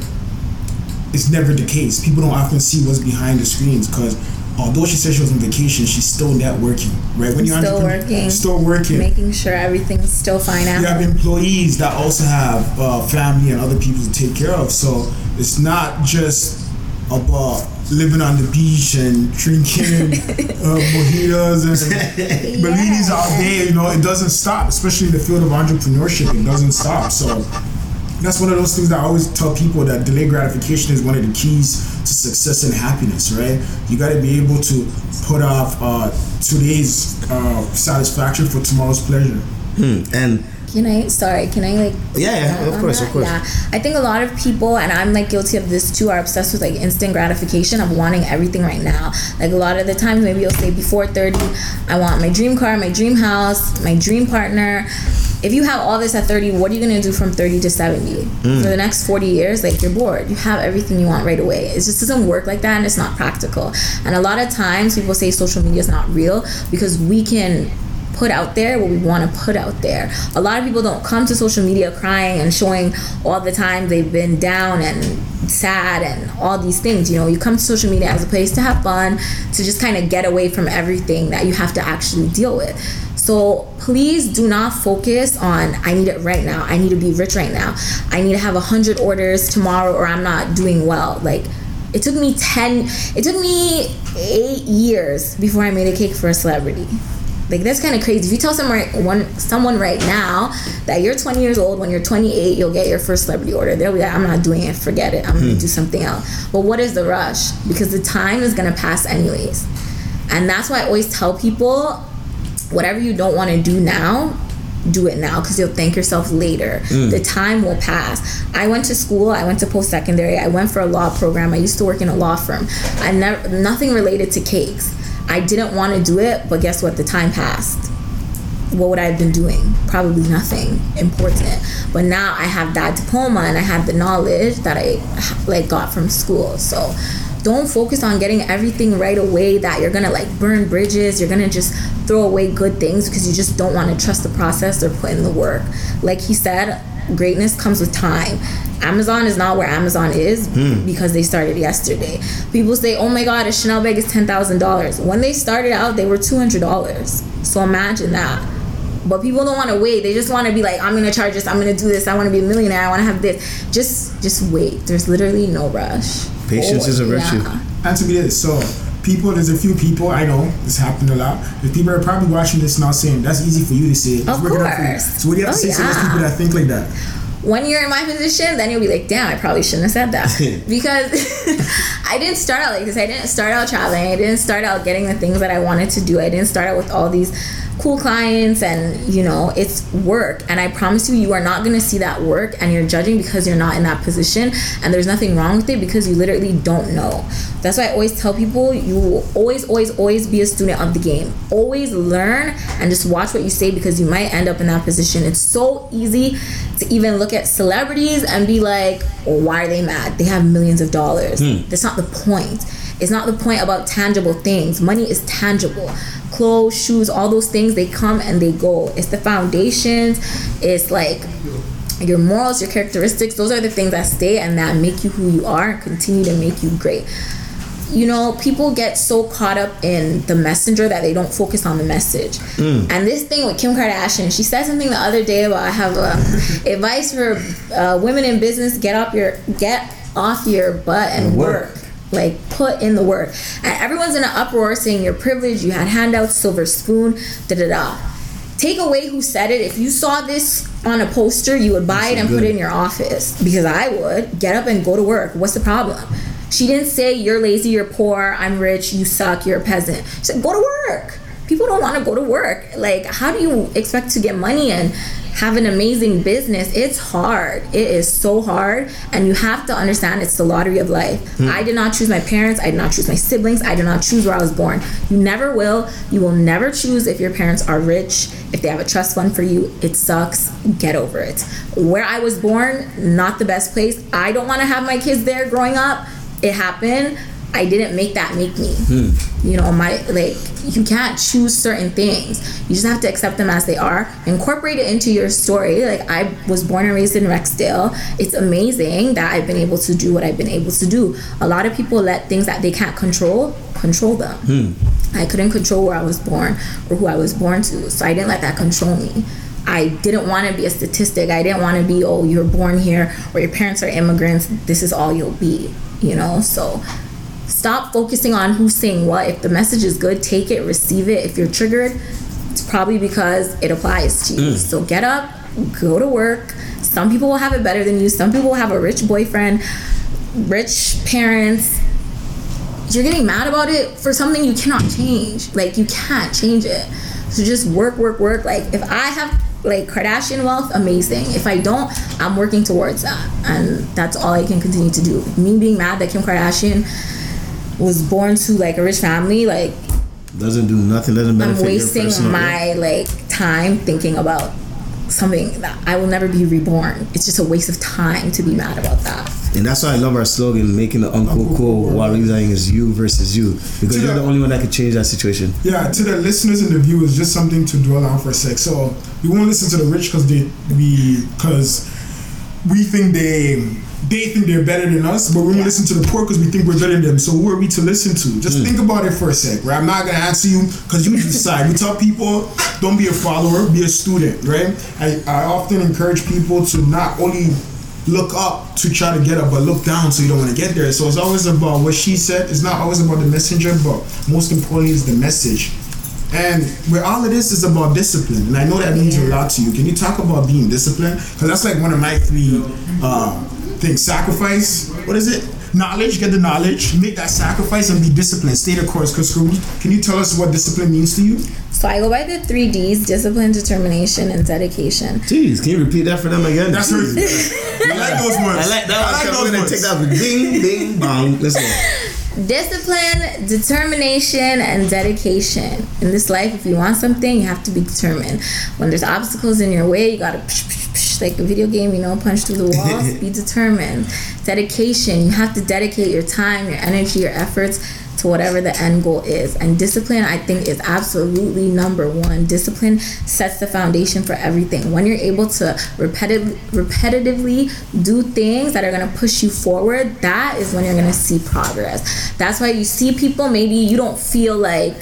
it's never the case. People don't often see what's behind the screens, because although she said she was on vacation, she's still networking, right? When you're still working, still working, making sure everything's still fine out. You have employees that also have uh, family and other people to take care of, so it's not just about living on the beach and drinking uh, mojitos and bellinis all day. You know, it doesn't stop, especially in the field of entrepreneurship. It doesn't stop. So that's one of those things that I always tell people, that delayed gratification is one of the keys to success and happiness, right? You got to be able to put off uh, today's uh, satisfaction for tomorrow's pleasure. Hmm. And Can I, sorry, can I like... Yeah, yeah, of course, that? of course. Yeah, I think a lot of people, and I'm like guilty of this too, are obsessed with like instant gratification of wanting everything right now. Like a lot of the times, maybe you'll say before thirty, I want my dream car, my dream house, my dream partner. If you have all this at thirty, what are you going to do from thirty to seventy? Mm. For the next forty years, like, you're bored. You have everything you want right away. It just doesn't work like that, and it's not practical. And a lot of times, people say social media is not real because we can put out there what we want to put out there. A lot of people don't come to social media crying and showing all the time they've been down and sad and all these things. You know, you come to social media as a place to have fun, to just kind of get away from everything that you have to actually deal with. So please do not focus on, I need it right now, I need to be rich right now, I need to have a hundred orders tomorrow or I'm not doing well. Like, It took me ten, it took me eight years before I made a cake for a celebrity. Like, that's kind of crazy. If you tell someone, one, someone right now that you're twenty years old, when you're twenty-eight, you'll get your first celebrity order, they'll be like, I'm not doing it, forget it, I'm mm. going to do something else. But what is the rush? Because the time is going to pass anyways. And that's why I always tell people, whatever you don't want to do now, do it now, because you'll thank yourself later. Mm. The time will pass. I went to school, I went to post-secondary, I went for a law program, I used to work in a law firm. I never, nothing related to cakes. I didn't want to do it, but guess what? The time passed. What would I have been doing? Probably nothing important. But now I have that diploma and I have the knowledge that I like got from school. So don't focus on getting everything right away, that you're gonna like burn bridges, you're gonna just throw away good things because you just don't want to trust the process or put in the work. Like he said, greatness comes with time. Amazon is not where Amazon is mm. because they started yesterday. People say, oh my God, a Chanel bag is ten thousand dollars. When they started out, they were two hundred dollars. So imagine that. But people don't want to wait. They just want to be like, I'm going to charge this, I'm going to do this, I want to be a millionaire, I want to have this. Just just wait. There's literally no rush. Patience oh, is a virtue. Yeah. And to be this, so people, there's a few people, I know, this happened a lot. The people are probably watching this now saying, that's easy for you to say. It's of working course. Out for you. So what do you have to oh, say to yeah. so those people that think like that? when you're in my position, then you'll be like, damn, I probably shouldn't have said that. Because I didn't start out like this. I didn't start out traveling. I didn't start out getting the things that I wanted to do. I didn't start out with all these cool clients, and you know, it's work. And I promise you, you are not going to see that work and you're judging because you're not in that position, and there's nothing wrong with it because you literally don't know. That's why I always tell people, you will always always always be a student of the game. Always learn and just watch what you say, because you might end up in that position. It's so easy to even look at celebrities and be like, oh, why are they mad? They have millions of dollars. hmm. That's not the point. It's not the point about tangible things. Money is tangible. Clothes, shoes, all those things, they come and they go. It's the foundations. It's like your morals, your characteristics. Those are the things that stay and that make you who you are and continue to make you great. You know, people get so caught up in the messenger that they don't focus on the message. Mm. And this thing with Kim Kardashian, she said something the other day about, I have a advice for uh, women in business, get off your, get off your butt and work. work. Like, put in the work. And everyone's in an uproar saying you're privileged, you had handouts, silver spoon, da da da. Take away who said it. If you saw this on a poster, you would buy it and put it in your office, because I would. Get up and go to work. What's the problem? She didn't say you're lazy, you're poor, I'm rich, you suck, you're a peasant. She said go to work. People don't want to go to work. Like, how do you expect to get money and have an amazing business? It's hard. It is so hard. And you have to understand, it's the lottery of life. Mm. I did not choose my parents. I did not choose my siblings. I did not choose where I was born. You never will. You will never choose if your parents are rich, if they have a trust fund for you. It sucks. Get over it. Where I was born, not the best place. I don't want to have my kids there growing up. It happened. I didn't make that make me. Hmm. You know, my, like, you can't choose certain things. You just have to accept them as they are. Incorporate it into your story. Like, I was born and raised in Rexdale. It's amazing that I've been able to do what I've been able to do. A lot of people let things that they can't control control them. Hmm. I couldn't control where I was born or who I was born to, so I didn't let that control me. I didn't want to be a statistic. I didn't want to be, oh, you're born here or your parents are immigrants, this is all you'll be, you know? So stop focusing on who's saying what. If the message is good, take it, receive it. If you're triggered, it's probably because it applies to you. Mm. So get up, go to work. Some people will have it better than you. Some people will have a rich boyfriend, rich parents. You're getting mad about it for something you cannot change. Like, you can't change it. So just work, work, work. Like, if I have like Kardashian wealth, amazing. If I don't, I'm working towards that. And that's all I can continue to do. Me being mad that Kim Kardashian was born to like a rich family, like, doesn't do nothing. Doesn't benefit. I'm wasting my like time thinking about something that I will never be reborn. It's just a waste of time to be mad about that. And that's why I love our slogan, making the uncle cool, while realizing it's you versus you, because you're the only one that can change that situation. Yeah, to the listeners and the viewers, just something to dwell on for a sec. So we won't listen to the rich because they we because we think they. They think they're better than us, but we don't yeah. listen to the poor because we think we're better than them. So who are we to listen to? Just mm. think about it for a sec, right? I'm not going to answer you because you decide. We tell people, don't be a follower, be a student, right? I, I often encourage people to not only look up to try to get up, but look down so you don't want to get there. So it's always about what she said. It's not always about the messenger, but most importantly is the message. And where all of this is about discipline, and I know that means a lot to you. Can you talk about being disciplined? Because that's like one of my three... Um, Thing. Sacrifice, what is it? Knowledge, get the knowledge, make that sacrifice, and be disciplined. Stay the course. Can you tell us what discipline means to you? So I go by the three D's: discipline, determination, and dedication. Jeez, can you repeat that for them again? That's really I like those ones. I like that. I like those ones. Take that for ding, ding, bong. Let's go. Discipline, determination, and dedication. In this life, if you want something, you have to be determined. When there's obstacles in your way, you gotta. Like a video game, you know, punch through the walls. Be determined. Dedication. You have to dedicate your time, your energy, your efforts to whatever the end goal is. And discipline, I think, is absolutely number one. Discipline sets the foundation for everything. When you're able to repetitive, repetitively do things that are going to push you forward, that is when you're going to see progress. That's why you see people, maybe you don't feel like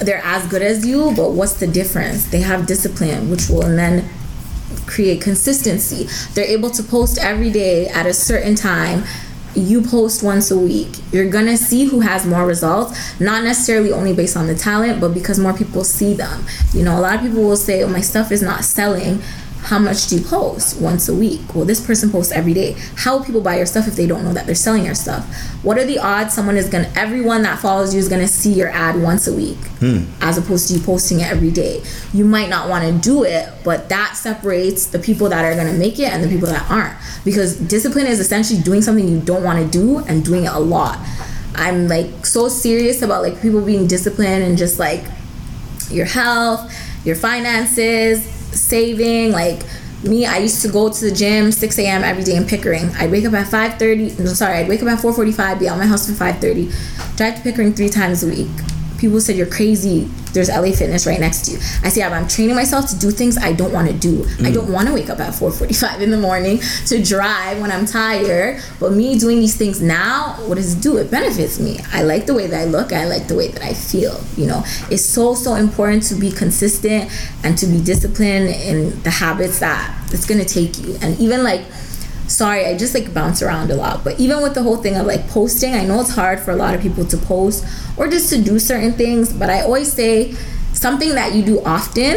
they're as good as you, but what's the difference? They have discipline, which will and then create consistency. They're able to post every day at a certain time. You post once a week. You're gonna see who has more results, not necessarily only based on the talent, but because more people see them. You know, a lot of people will say, oh, my stuff is not selling. how much do you post once a week? Well, this person posts every day. How will people buy your stuff if they don't know that they're selling your stuff? What are the odds someone is gonna, everyone that follows you is gonna see your ad once a week hmm. as opposed to you posting it every day? You might not wanna do it, but that separates the people that are gonna make it and the people that aren't. Because discipline is essentially doing something you don't wanna do and doing it a lot. I'm like so serious about like people being disciplined and just like your health, your finances, saving. Like me, I used to go to the gym six a.m. every day in Pickering. I'd wake up at five thirty. No, sorry, I'd wake up at four forty-five, be out my house for five thirty, drive to Pickering three times a week. People said, you're crazy. There's L A Fitness right next to you. I say, I'm training myself to do things I don't want to do. Mm. I don't want to wake up at four forty-five in the morning to drive when I'm tired. But me doing these things now, what does it do? It benefits me. I like the way that I look. I like the way that I feel. You know, it's so, so important to be consistent and to be disciplined in the habits that it's going to take you. And even like, sorry, I just like bounce around a lot, but even with the whole thing of like posting, I know it's hard for a lot of people to post or just to do certain things, but I always say something that you do often,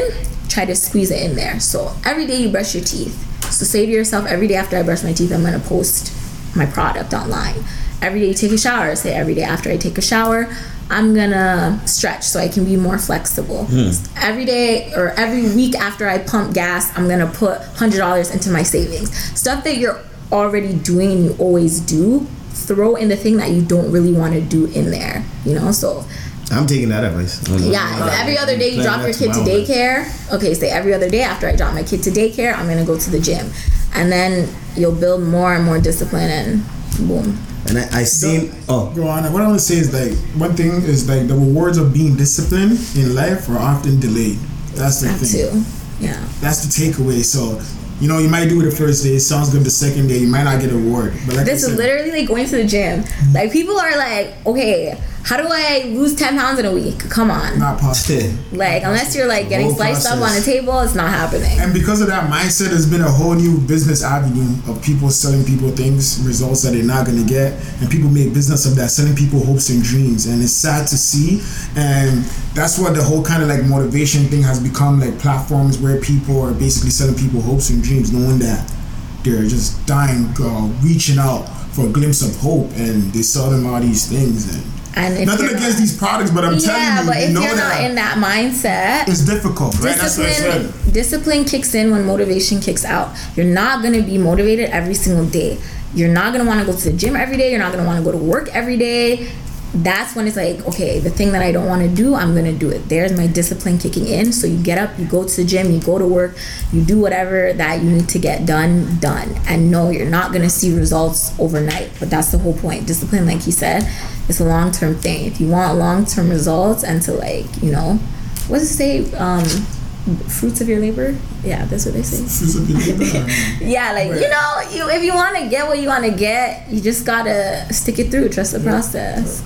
try to squeeze it in there. So every day you brush your teeth. So say to yourself, every day after I brush my teeth, I'm gonna post my product online. Every day you take a shower, say every day after I take a shower, I'm gonna stretch so I can be more flexible. Mm. Every day or every week after I pump gas, I'm gonna put one hundred dollars into my savings. Stuff that you're already doing and you always do, throw in the thing that you don't really wanna do in there, you know, so. I'm taking that advice. Yeah, so every other day you drop your kid to daycare. Okay, say every other day after I drop my kid to daycare, I'm gonna go to the gym. And then you'll build more and more discipline and boom. And I, I seen. The, oh, go on. What I want to say is like one thing is like the rewards of being disciplined in life are often delayed. That's the that thing. Too. Yeah. That's the takeaway. So, you know, you might do it the first day. It sounds good the second day. You might not get a reward. But like this is literally like going to the gym. Like people are like, okay, how do I lose ten pounds in a week? Come on. Not possible. Like unless you're like getting sliced up on a table, it's not happening. And because of that mindset, there's been a whole new business avenue of people selling people things, results that they're not going to get. And people make business of that, selling people hopes and dreams. And it's sad to see. And that's what the whole kind of like motivation thing has become, like platforms where people are basically selling people hopes and dreams, knowing that they're just dying, uh, reaching out for a glimpse of hope. And they sell them all these things. And And nothing against not, these products, but I'm yeah, telling you, but if you know you're not in that mindset, it's difficult, right? That's what I said. Discipline kicks in when motivation kicks out. You're not going to be motivated every single day. You're not going to want to go to the gym every day. You're not going to want to go to work every day. That's when it's like, okay, the thing that I don't want to do, I'm going to do it. There's my discipline kicking in. So you get up, you go to the gym, you go to work, you do whatever that you need to get done, done. And no, you're not going to see results overnight. But that's the whole point. Discipline, like he said, it's a long-term thing. If you want long-term results and to like, you know, what does it say? Um, fruits of your labor? Yeah, that's what they say. Fruits of your labor. Yeah, like, you know, you if you want to get what you want to get, you just got to stick it through. Trust the yeah. process.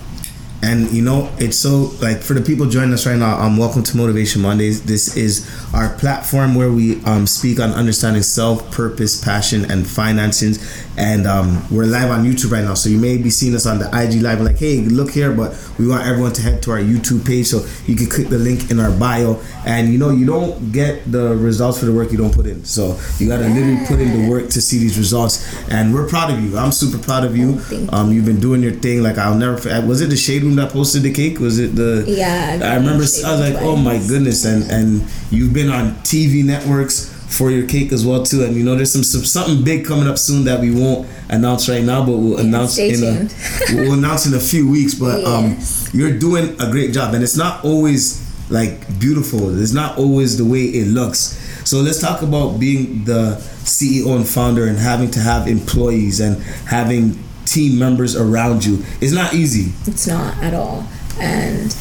And you know, it's so like for the people joining us right now, um, welcome to Motivation Mondays. This is our platform where we um, speak on understanding self, purpose, passion, and finances. And um, we're live on YouTube right now, so you may be seeing us on the I G live. Like, hey, look here, but we want everyone to head to our YouTube page, so you can click the link in our bio. And you know, you don't get the results for the work you don't put in. So you gotta yeah. literally put in the work to see these results. And we're proud of you. I'm super proud of you. Um, you've been doing your thing. Like I'll never. Was it the shade room that posted the cake? Was it the? Yeah. I, I remember. I was like, twice. Oh my goodness, and and you've been on T V networks for your cake as well too. And you know, there's some, some something big coming up soon that we won't announce right now, but we'll yeah, announce in tuned. a we'll announce in a few weeks. But yes. um, you're doing a great job, and it's not always like beautiful. It's not always the way it looks. So let's talk about being the C E O and founder and having to have employees and having team members around you. It's not easy. It's not at all. And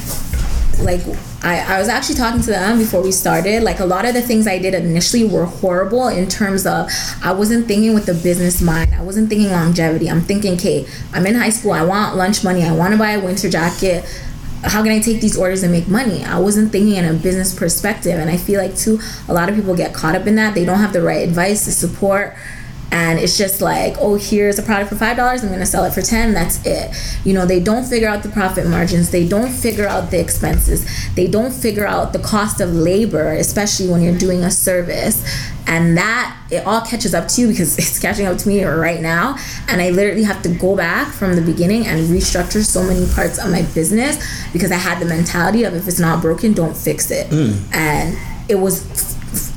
like I, I was actually talking to them before we started. Like a lot of the things I did initially were horrible in terms of I wasn't thinking with the business mind. I wasn't thinking longevity. I'm thinking, okay, I'm in high school. I want lunch money. I want to buy a winter jacket. How can I take these orders and make money? I wasn't thinking in a business perspective. And I feel like too, a lot of people get caught up in that. They don't have the right advice, the support, And it's just like, oh, here's a product for five dollars, I'm gonna sell it for ten, that's it. You know, they don't figure out the profit margins, they don't figure out the expenses, they don't figure out the cost of labor, especially when you're doing a service. And that, it all catches up to you, because it's catching up to me right now. And I literally have to go back from the beginning and restructure so many parts of my business, because I had the mentality of, if it's not broken, don't fix it. Mm. And it was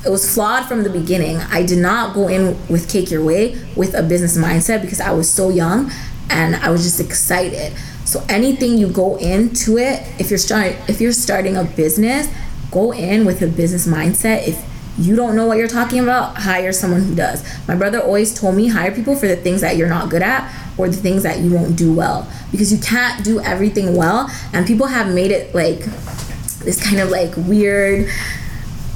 It was flawed from the beginning. I did not go in with Cake Your Way with a business mindset, because I was so young and I was just excited. So anything you go into it, if you're starting, if you're starting a business, go in with a business mindset. If you don't know what you're talking about, hire someone who does. My brother always told me, hire people for the things that you're not good at or the things that you won't do well, because you can't do everything well. And people have made it like this kind of like weird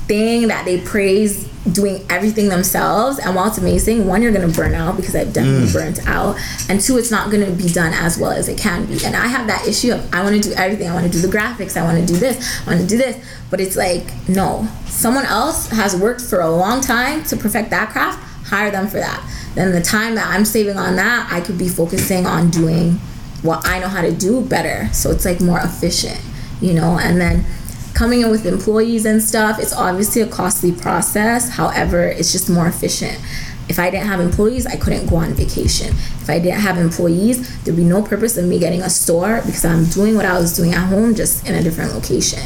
thing that they praise doing everything themselves. And while it's amazing, one, you're gonna burn out, because I've definitely mm. burnt out, and two, it's not gonna be done as well as it can be. And I have that issue of, I want to do everything, I want to do the graphics, I want to do this, I want to do this, but it's like, no, someone else has worked for a long time to perfect that craft, hire them for that. Then the time that I'm saving on that, I could be focusing on doing what I know how to do better, so it's like more efficient, you know. And then coming in with employees and stuff, it's obviously a costly process. However, it's just more efficient. If I didn't have employees, I couldn't go on vacation. If I didn't have employees, there'd be no purpose of me getting a store, because I'm doing what I was doing at home, just in a different location.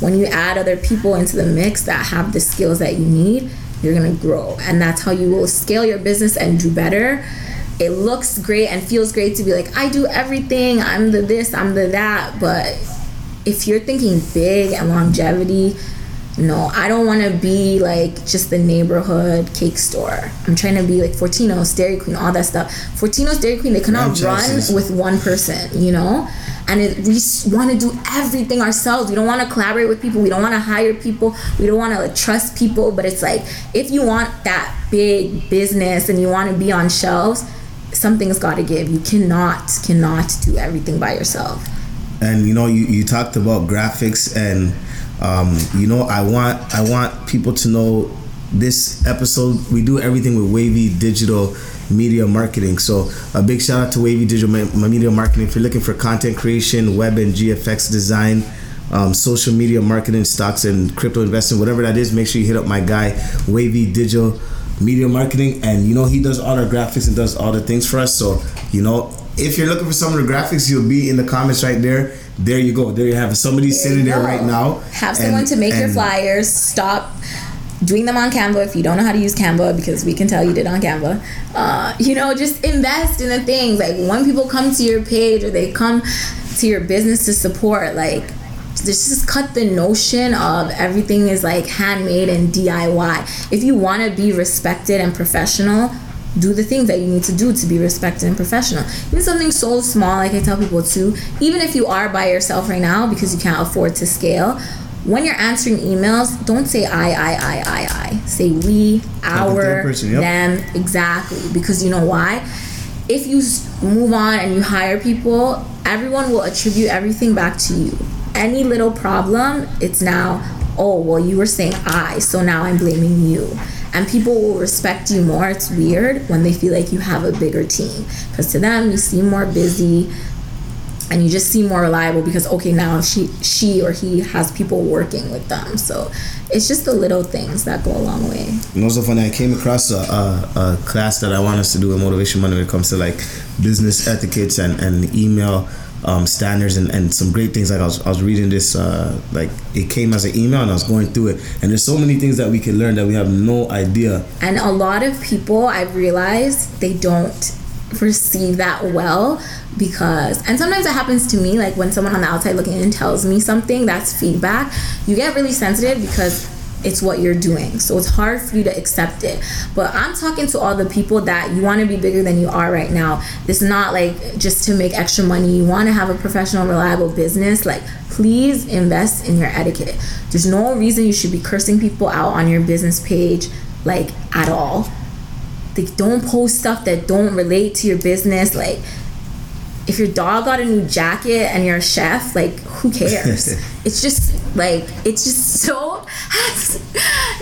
When you add other people into the mix that have the skills that you need, you're gonna grow. And that's how you will scale your business and do better. It looks great and feels great to be like, I do everything, I'm the this, I'm the that, but if you're thinking big and longevity, no, I don't want to be like just the neighborhood cake store. I'm trying to be like Fortino's, Dairy Queen, all that stuff. Fortino's, Dairy Queen, they cannot run with one person, you know? And it, we want to do everything ourselves. We don't want to collaborate with people. We don't want to hire people. We don't want to like, trust people. But it's like, if you want that big business and you want to be on shelves, something's got to give. You cannot, cannot do everything by yourself. And you know, you, you talked about graphics, and um, you know, I want I want people to know this episode, we do everything with Wavy Digital Media Marketing. So a big shout out to Wavy Digital Media Marketing. If you're looking for content creation, web and G F X design, um, social media marketing, stocks and crypto investing, whatever that is, make sure you hit up my guy, Wavy Digital Media Marketing. And you know, he does all our graphics and does all the things for us. So you know, if you're looking for some of the graphics, you'll be in the comments right there. There you go. There you have it. Somebody sitting there right now. Have someone to make your flyers. Stop doing them on Canva if you don't know how to use Canva, because we can tell you did on Canva. Uh, you know, just invest in the things. Like, when people come to your page or they come to your business to support, like, just cut the notion of everything is like handmade and D I Y. If you want to be respected and professional, do the things that you need to do to be respected and professional. Even something so small, like I tell people too, even if you are by yourself right now because you can't afford to scale, when you're answering emails, don't say I, I, I, I, I. Say we, our, person, yep. them, exactly. Because you know why? If you move on and you hire people, everyone will attribute everything back to you. Any little problem, it's now, oh, well, you were saying I, so now I'm blaming you. And people will respect you more. It's weird when they feel like you have a bigger team, because to them you seem more busy and you just seem more reliable, because okay, now she she or he has people working with them. So it's just the little things that go a long way. And also funny, I came across a, a, a class that I want us to do in Motivation Monday when it comes to like business etiquettes and, and email um, standards and, and some great things. Like I was, I was reading this, uh, like it came as an email and I was going through it, and there's so many things that we can learn that we have no idea. And a lot of people, I've realized, they don't receive that well, because, and sometimes it happens to me, like when someone on the outside looking in tells me something that's feedback, you get really sensitive because it's what you're doing, so it's hard for you to accept it. But I'm talking to all the people that you want to be bigger than you are right now. It's not like just to make extra money. You want to have a professional, reliable business. Like, please invest in your etiquette. There's no reason you should be cursing people out on your business page, like, at all. Like, don't post stuff that don't relate to your business. Like, if your dog got a new jacket and you're a chef, like, who cares? It's just like, it's just so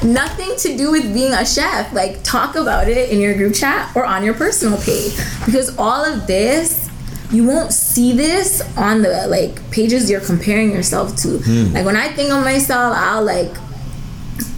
nothing to do with being a chef. Like, talk about it in your group chat or on your personal page, because all of this, you won't see this on the like pages you're comparing yourself to. Mm. Like, when I think of myself, I'll like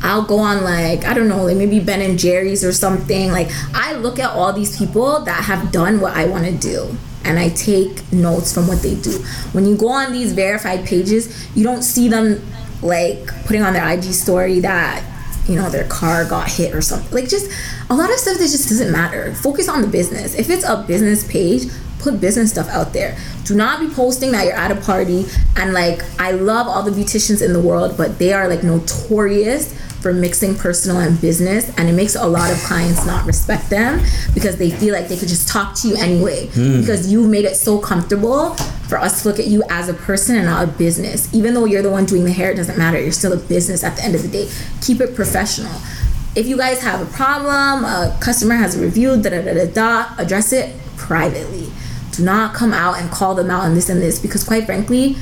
I'll go on like, I don't know, like maybe Ben and Jerry's or something. Like, I look at all these people that have done what I want to do, and I take notes from what they do. When you go on these verified pages, you don't see them like putting on their I G story that, you know, their car got hit or something. Like, just a lot of stuff that just doesn't matter. Focus on the business. If it's a business page, put business stuff out there. Do not be posting that you're at a party and like, I love all the beauticians in the world, but they are like notorious for mixing personal and business, and it makes a lot of clients not respect them because they feel like they could just talk to you anyway mm. because you made it so comfortable for us to look at you as a person and not a business. Even though you're the one doing the hair, it doesn't matter. You're still a business at the end of the day. Keep it professional. If you guys have a problem, a customer has a review, da da da da da, address it privately. Do not come out and call them out on this and this, because quite frankly,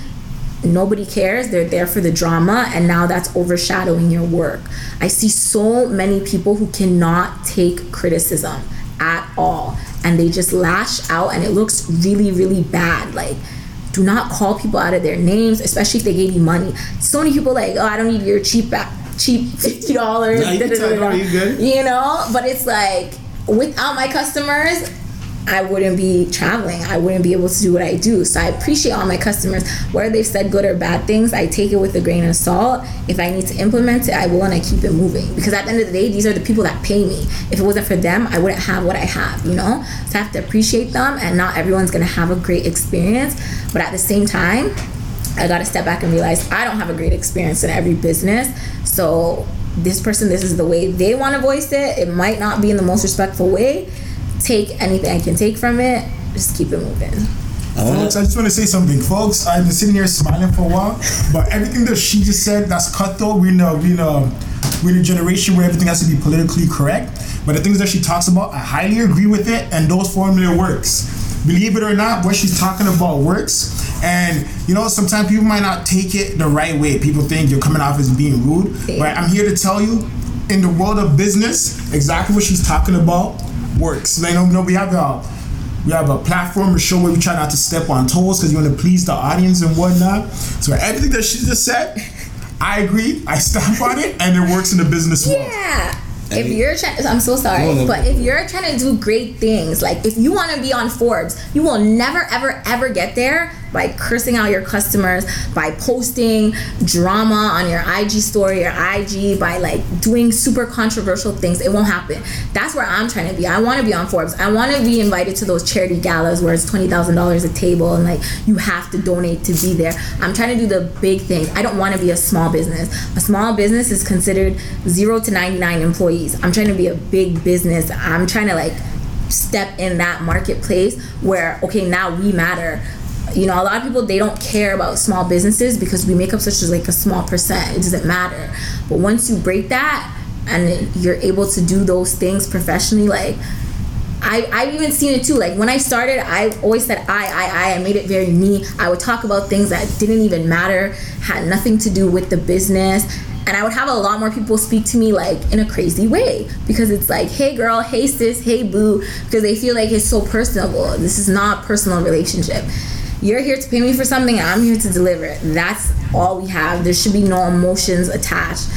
nobody cares. They're there for the drama, and now that's overshadowing your work. I see so many people who cannot take criticism at all, and they just lash out, and it looks really, really bad. Like, do not call people out of their names, especially if they gave you money. So many people like, oh, I don't need your cheap cheap fifty dollars. No, you, you, you know, but it's like, without my customers, I wouldn't be traveling. I wouldn't be able to do what I do. So I appreciate all my customers. Whether they've said good or bad things, I take it with a grain of salt. If I need to implement it, I will, and I keep it moving. Because at the end of the day, these are the people that pay me. If it wasn't for them, I wouldn't have what I have, you know? So I have to appreciate them, and not everyone's gonna have a great experience. But at the same time, I gotta step back and realize I don't have a great experience in every business. So this person, this is the way they wanna voice it. It might not be in the most respectful way. Take anything I can take from it, just keep it moving. Folks, I just want to say something. Folks, I've been sitting here smiling for a while, but everything that she just said, that's cutthroat. We're in a, we're in a, we're in a generation where everything has to be politically correct, but the things that she talks about, I highly agree with it, and those formula works. Believe it or not, what she's talking about works. And, you know, sometimes people might not take it the right way. People think you're coming off as being rude, okay. But I'm here to tell you, in the world of business, exactly what she's talking about works. Like, you know, we have a we have a platform to show where we try not to step on toes because you want to please the audience and whatnot. So everything that she just said, I agree. I stamp on it, and it works in the business world. Yeah. If you're trying, I'm so sorry, no, no, but if you're trying to do great things, like if you want to be on Forbes, you will never, ever, ever get there by cursing out your customers, by posting drama on your I G story or I G, by like doing super controversial things. It won't happen. That's where I'm trying to be. I want to be on Forbes. I want to be invited to those charity galas where it's twenty thousand dollars a table and like you have to donate to be there. I'm trying to do the big things. I don't want to be a small business. A small business is considered zero to ninety-nine employees. I'm trying to be a big business. I'm trying to like step in that marketplace where, okay, now we matter. You know, a lot of people, they don't care about small businesses because we make up such as like a small percent. It doesn't matter. But once you break that and you're able to do those things professionally, like I, I've even seen it too. Like when I started, I always said I, I, I. I made it very me. I would talk about things that didn't even matter, had nothing to do with the business. And I would have a lot more people speak to me like in a crazy way because it's like, hey girl, hey sis, hey boo, because they feel like it's so personable. This is not a personal relationship. You're here to pay me for something, and I'm here to deliver. That's all we have. There should be no emotions attached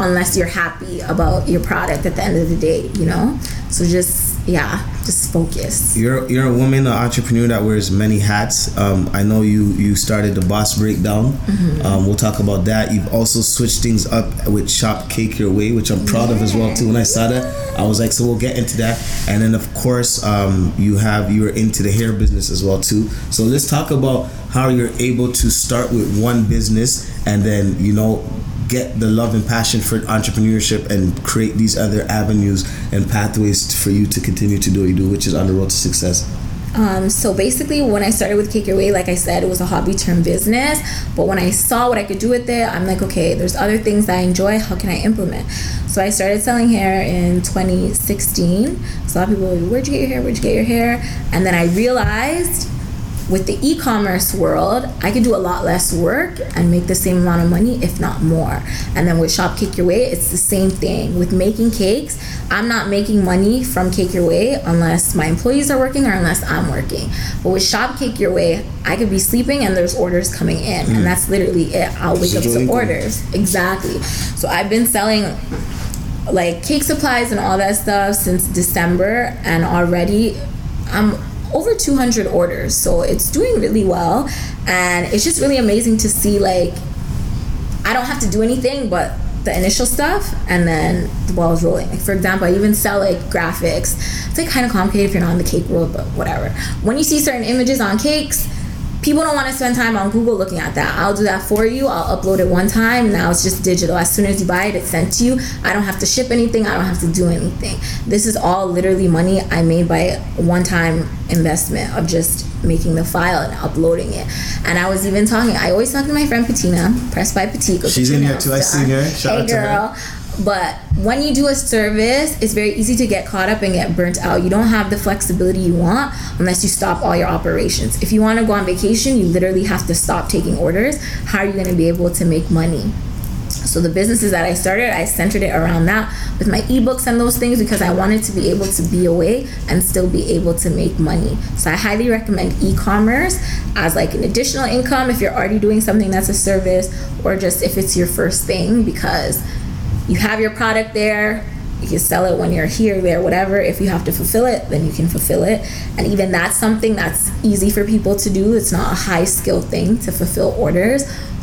unless you're happy about your product at the end of the day, you know? So just, yeah, just focus. You're you're a woman, an entrepreneur that wears many hats. Um, I know you, you started the Boss Breakdown. Mm-hmm. Um, we'll talk about that. You've also switched things up with Shop Cake Your Way, which I'm proud yeah. of as well, too. When I saw that, I was like, so we'll get into that. And then, of course, um, you have you are into the hair business as well, too. So let's talk about how you're able to start with one business and then, you know, get the love and passion for entrepreneurship and create these other avenues and pathways for you to continue to do what you do, which is on the road to success. Um, so basically, when I started with Cake Your Way, like I said, it was a hobby turned business. But when I saw what I could do with it, I'm like, okay, there's other things that I enjoy. How can I implement? So I started selling hair in twenty sixteen. So a lot of people were like, where'd you get your hair? Where'd you get your hair? And then I realized With the e-commerce world, I could do a lot less work and make the same amount of money, if not more. And then with Shop Cake Your Way, it's the same thing. With making cakes, I'm not making money from Cake Your Way unless my employees are working or unless I'm working. But with Shop Cake Your Way, I could be sleeping and there's orders coming in. Mm. And that's literally it. I'll wake up to orders. Exactly. So I've been selling like cake supplies and all that stuff since December, and already I'm over two hundred orders, so it's doing really well. And it's just really amazing to see, like, I don't have to do anything but the initial stuff, and then the ball is rolling. Like, for example, I even sell like graphics. It's like kind of complicated if you're not in the cake world, but whatever. When you see certain images on cakes, people don't want to spend time on Google looking at that. I'll do that for you. I'll upload it one time. Now it's just digital. As soon as you buy it, it's sent to you. I don't have to ship anything. I don't have to do anything. This is all literally money I made by one-time investment of just making the file and uploading it. And I was even talking. I always talk to my friend Patina, Pressed by Patika. She's in here too. I see her. Shout out to her. But when you do a service, it's very easy to get caught up and get burnt out. You don't have the flexibility you want unless you stop all your operations. If you want to go on vacation, you literally have to stop taking orders. How are you going to be able to make money? So the businesses that I started, I centered it around that with my ebooks and those things, because I wanted to be able to be away and still be able to make money. So I highly recommend e-commerce as like an additional income if you're already doing something that's a service, or just if it's your first thing, because you have your product there, you can sell it when you're here, there, whatever. If you have to fulfill it, then you can fulfill it. And even that's something that's easy for people to do. It's not a high skill thing to fulfill orders.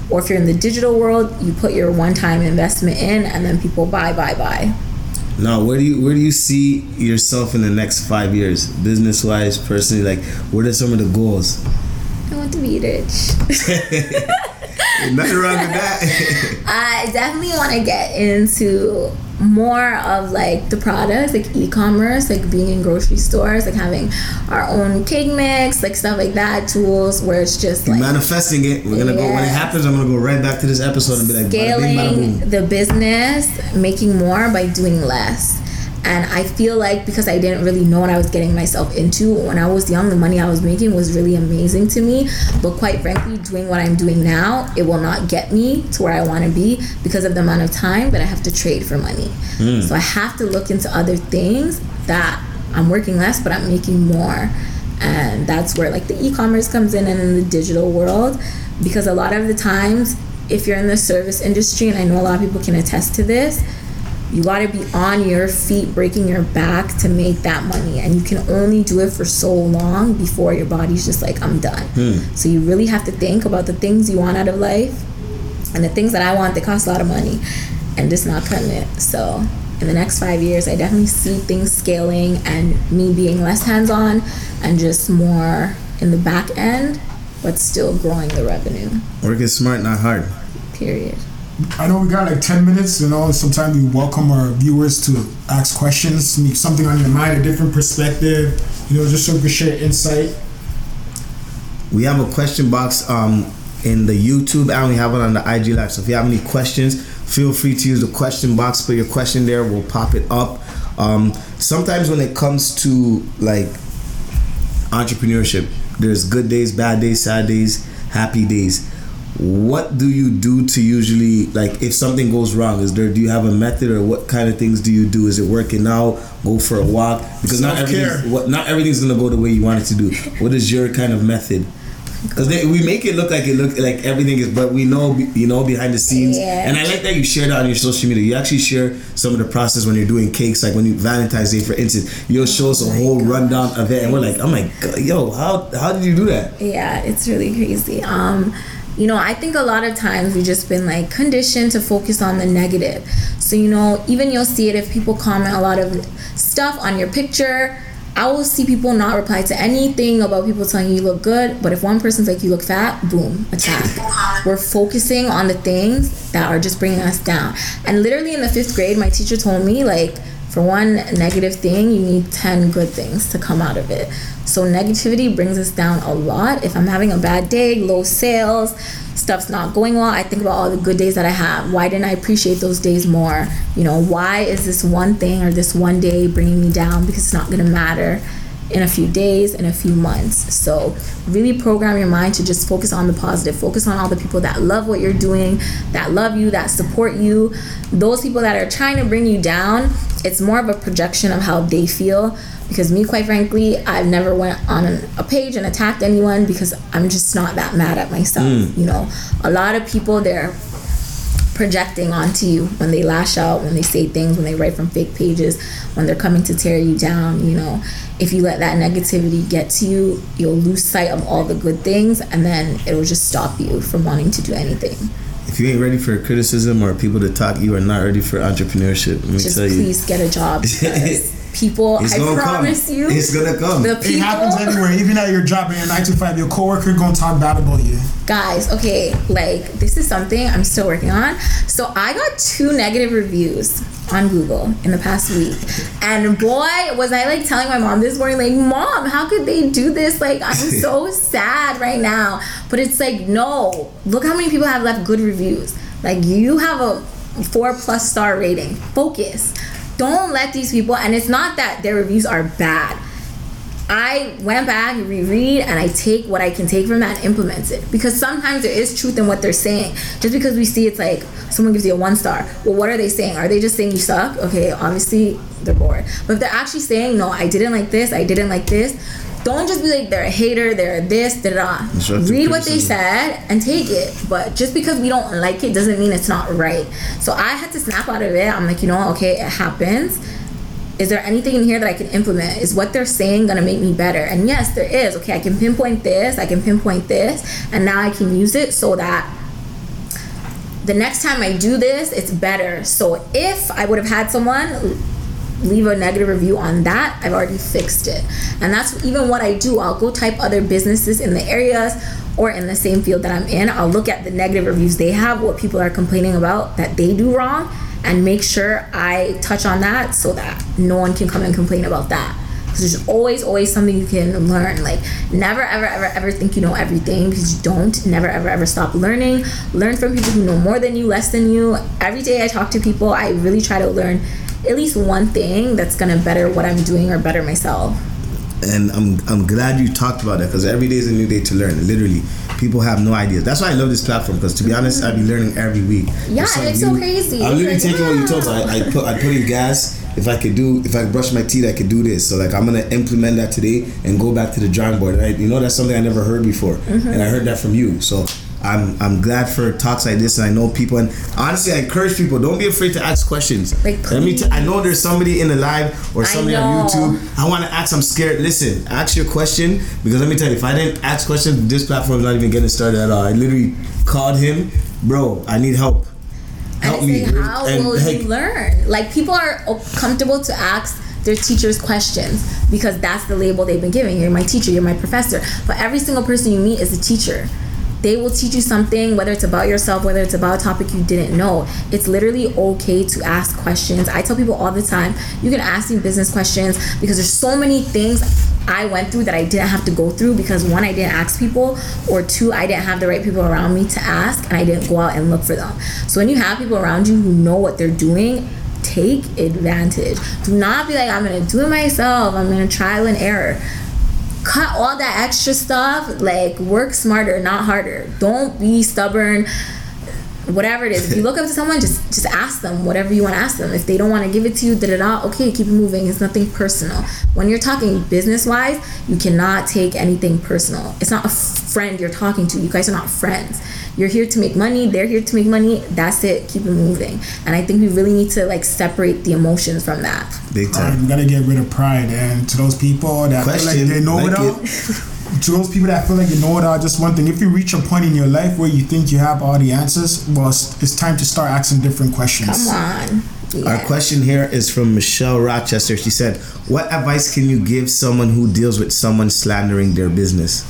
Or if you're in the digital world, you put your one-time investment in, and then people buy, buy, buy. Now, where do you where do you see yourself in the next five years, business-wise, personally? Like, what are some of the goals? I want to be rich. Nothing wrong with that. I definitely want to get into more of like the products, like e-commerce, like being in grocery stores, like having our own cake mix, like stuff like that, tools where it's just like manifesting it. We're gonna yeah. go when it happens. I'm gonna go right back to this episode and be like scaling bada bing, bada the business, making more by doing less. And I feel like because I didn't really know what I was getting myself into when I was young, the money I was making was really amazing to me. But quite frankly, doing what I'm doing now, it will not get me to where I want to be because of the amount of time that I have to trade for money. Mm. So I have to look into other things that I'm working less, but I'm making more. And that's where like the e-commerce comes in, and in the digital world, because a lot of the times, if you're in the service industry, and I know a lot of people can attest to this, you gotta be on your feet, breaking your back to make that money. And you can only do it for so long before your body's just like, I'm done. Mm. So you really have to think about the things you want out of life, and the things that I want, they cost a lot of money, and it's not cutting it. So in the next five years, I definitely see things scaling and me being less hands-on and just more in the back end, but still growing the revenue. Work is smart, not hard. Period. I know we got like ten minutes, you know, sometimes we welcome our viewers to ask questions, something on their mind, a different perspective, you know, just so we can share insight. We have a question box um, in the YouTube, and we have it on the I G Live. So if you have any questions, feel free to use the question box, put your question there, we'll pop it up. Um, sometimes when it comes to like entrepreneurship, there's good days, bad days, sad days, happy days. What do you do to usually, like, if something goes wrong? Is there, do you have a method, or what kind of things do you do? Is it working out? Go for a walk? Because not everything's, what, not everything's gonna go the way you want it to do. What is your kind of method? Because we make it look like it look like everything is, but we know, you know, behind the scenes. Yeah. And I like that you share that on your social media. You actually share some of the process when you're doing cakes, like when you Valentine's Day, for instance. You'll show us a whole gosh. rundown of it, and we're like, oh my god, yo, how how did you do that? Yeah, it's really crazy. Um. You know, I think a lot of times we've just been like conditioned to focus on the negative. So, you know, even you'll see it if people comment a lot of stuff on your picture. I will see people not reply to anything about people telling you you look good. But if one person's like, you look fat, boom, attack. We're focusing on the things that are just bringing us down. And literally in the fifth grade, my teacher told me, like, for one negative thing, you need ten good things to come out of it. So negativity brings us down a lot. If I'm having a bad day, low sales, stuff's not going well, I think about all the good days that I have. Why didn't I appreciate those days more? You know, why is this one thing or this one day bringing me down? Because it's not going to matter in a few days, in a few months. So really program your mind to just focus on the positive. Focus on all the people that love what you're doing, that love you, that support you. Those people that are trying to bring you down, it's more of a projection of how they feel. Because me, quite frankly, I've never went on an, a page and attacked anyone because I'm just not that mad at myself. Mm. You know, a lot of people, they're projecting onto you when they lash out, when they say things, when they write from fake pages, when they're coming to tear you down. You know, if you let that negativity get to you, you'll lose sight of all the good things, and then it'll just stop you from wanting to do anything. If you ain't ready for criticism or people to talk, you are not ready for entrepreneurship. Let me just tell you. Please get a job. People, it's I promise come. you, it's gonna come. The people, it happens everywhere. Even at your job, at your nine to five, your coworker gonna talk bad about you. Guys, okay, like this is something I'm still working on. So I got two negative reviews on Google in the past week, and boy, was I like telling my mom this morning, like, Mom, how could they do this? Like, I'm so sad right now. But it's like, no, look how many people have left good reviews. Like, you have a four plus star rating. Focus. Don't let these people, and it's not that their reviews are bad. I went back, reread, and I take what I can take from that and implement it. Because sometimes there is truth in what they're saying. Just because we see it's like, someone gives you a one star. Well, what are they saying? Are they just saying you suck? Okay, obviously they're bored. But if they're actually saying, no, I didn't like this, I didn't like this, don't just be like, they're a hater, they're this, da da. Read what they said and take it. But just because we don't like it doesn't mean it's not right. So I had to snap out of it. I'm like, you know, okay, it happens. Is there anything in here that I can implement? Is what they're saying gonna make me better? And yes, there is. Okay, I can pinpoint this, I can pinpoint this, and now I can use it so that the next time I do this, it's better. So if I would have had someone leave a negative review on that, I've already fixed it. And that's even what I do. I'll go type other businesses in the areas or in the same field that I'm in. I'll look at the negative reviews they have, what people are complaining about that they do wrong, and make sure I touch on that so that no one can come and complain about that. Because there's always, always something you can learn. Like, never, ever, ever, ever think you know everything, because you don't. Never, ever, ever stop learning. Learn from people who know more than you, less than you. Every day I talk to people, I really try to learn at least one thing that's gonna better what I'm doing or better myself. And I'm I'm glad you talked about that, because every day is a new day to learn. Literally, people have no idea. That's why I love this platform, because to be honest, I've been learning every week. Yeah, it's new, so crazy. I'm literally like, taking yeah. what you told me. I, I put I put in gas. If I could do, if I brush my teeth, I could do this. So like, I'm gonna implement that today and go back to the drawing board. And I, you know, that's something I never heard before, mm-hmm. and I heard that from you. So. I'm I'm glad for talks like this, and I know people, and honestly I encourage people, don't be afraid to ask questions. Like, let me t- I know there's somebody in the live or somebody on YouTube I want to ask. I'm scared. Listen, ask your question, because let me tell you, if I didn't ask questions, this platform's not even getting started at all. I literally called him, bro, I need help. Help me. How and will heck, you learn? Like, people are comfortable to ask their teachers questions because that's the label they've been given. You're my teacher, you're my professor. But every single person you meet is a teacher. They will teach you something, whether it's about yourself, whether it's about a topic you didn't know. It's literally okay to ask questions. I tell people all the time, you can ask me business questions, because there's so many things I went through that I didn't have to go through because one, I didn't ask people, or two, I didn't have the right people around me to ask, and I didn't go out and look for them. So when you have people around you who know what they're doing, take advantage. Do not be like, I'm gonna do it myself, I'm gonna trial and error. Cut all that extra stuff. Like, work smarter, not harder. Don't be stubborn. Whatever it is, if you look up to someone, just just ask them whatever you want to ask them. If they don't want to give it to you, da da da. Okay, keep it moving. It's nothing personal. When you're talking business wise, you cannot take anything personal. It's not a friend you're talking to. You guys are not friends. You're here to make money. They're here to make money. That's it. Keep it moving. And I think we really need to like separate the emotions from that. Big time. You gotta get rid of pride. And to those people that Question, feel like they know like it all. It. To those people that feel like you know what, uh, just one thing, if you reach a point in your life where you think you have all the answers, well, it's, it's time to start asking different questions. Come on. Yeah. Our question here is from Michelle Rochester. She said, what advice can you give someone who deals with someone slandering their business?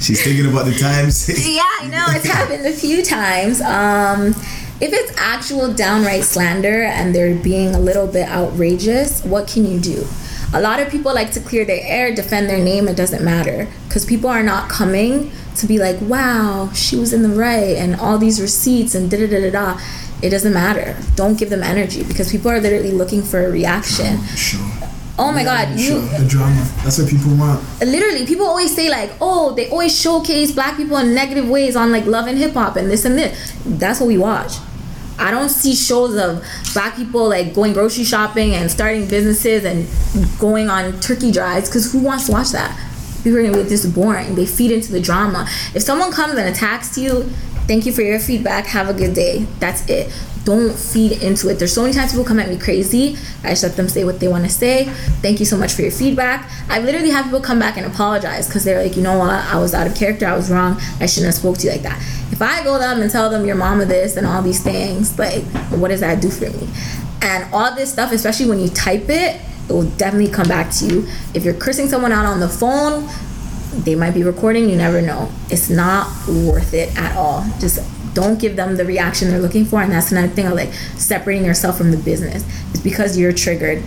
She's thinking about the times. Yeah, I know. It's happened a few times. Um... If it's actual downright slander and they're being a little bit outrageous, what can you do? A lot of people like to clear their air, defend their name, it doesn't matter. Because people are not coming to be like, wow, she was in the right, and all these receipts and da da da da da. It doesn't matter. Don't give them energy, because people are literally looking for a reaction. Oh, sure. Oh my yeah, God, sure. you. The drama. That's what people want. Literally, people always say like, oh, they always showcase black people in negative ways on like Love and Hip Hop and this and this. That's what we watch. I don't see shows of black people like going grocery shopping and starting businesses and going on turkey drives, because who wants to watch that? People are going to be just boring. They feed into the drama. If someone comes and attacks you, thank you for your feedback. Have a good day. That's it. Don't feed into it. There's so many times people come at me crazy. I just let them say what they want to say. Thank you so much for your feedback. I literally have people come back and apologize because they're like, you know what? I was out of character. I was wrong. I shouldn't have spoke to you like that. If I go to them and tell them your mama this and all these things, like, what does that do for me? And all this stuff, especially when you type it, it will definitely come back to you. If you're cursing someone out on the phone, they might be recording. You never know. It's not worth it at all. Just don't give them the reaction they're looking for. And that's another thing of like separating yourself from the business. It's because you're triggered.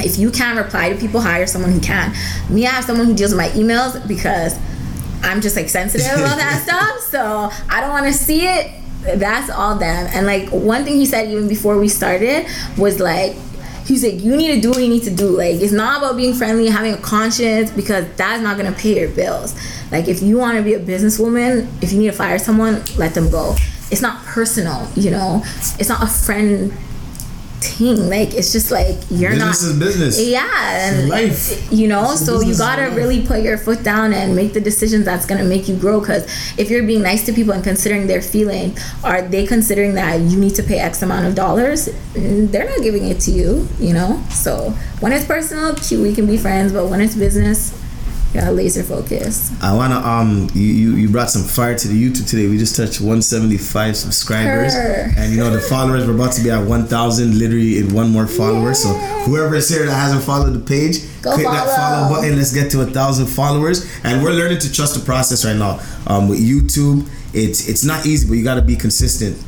If you can't reply to people, hire someone who can. Me, I have someone who deals with my emails because I'm just like sensitive about that stuff. So I don't want to see it. That's all them. And like one thing he said even before we started was like, he's like, you need to do what you need to do. Like, it's not about being friendly and having a conscience, because that's not going to pay your bills. Like, if you want to be a businesswoman, if you need to fire someone, let them go. It's not personal, you know? It's not a friend thing. Like, it's just like, you're not. Business is business. Yeah. And, life. You know? So you got to really put your foot down and make the decisions that's going to make you grow. Because if you're being nice to people and considering their feelings, are they considering that you need to pay X amount of dollars? They're not giving it to you, you know? So when it's personal, cute, we can be friends. But when it's business, you got to laser focus. I want to, um, you, you, you brought some fire to the YouTube today. We just touched one seventy-five subscribers. Her. And, you know, the followers were about to be at one thousand literally in one more follower. Yay. So whoever is here that hasn't followed the page, go click follow. That follow button. Let's get to one thousand followers. And we're learning to trust the process right now. Um, with YouTube, it's, it's not easy, but you got to be consistent.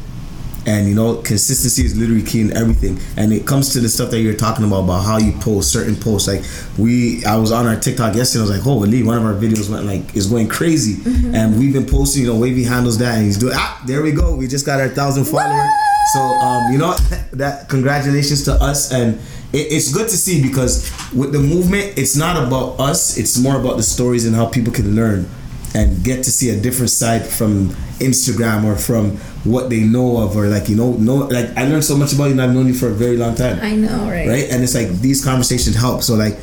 And, you know, consistency is literally key in everything. And it comes to the stuff that you're talking about, about how you post certain posts. Like, we, I was on our TikTok yesterday. I was like, oh, Lee, one of our videos went like, is going crazy. Mm-hmm. And we've been posting, you know, Wavy handles that. And he's doing, ah, there we go. We just got our thousand followers. So, um, you know, that congratulations to us. And it, it's good to see, because with the movement, it's not about us. It's more about the stories and how people can learn and get to see a different side from Instagram or from what they know of, or like, you know, know, like I learned so much about you, and I've known you for a very long time. I know, right? Right? And it's like these conversations help. So like,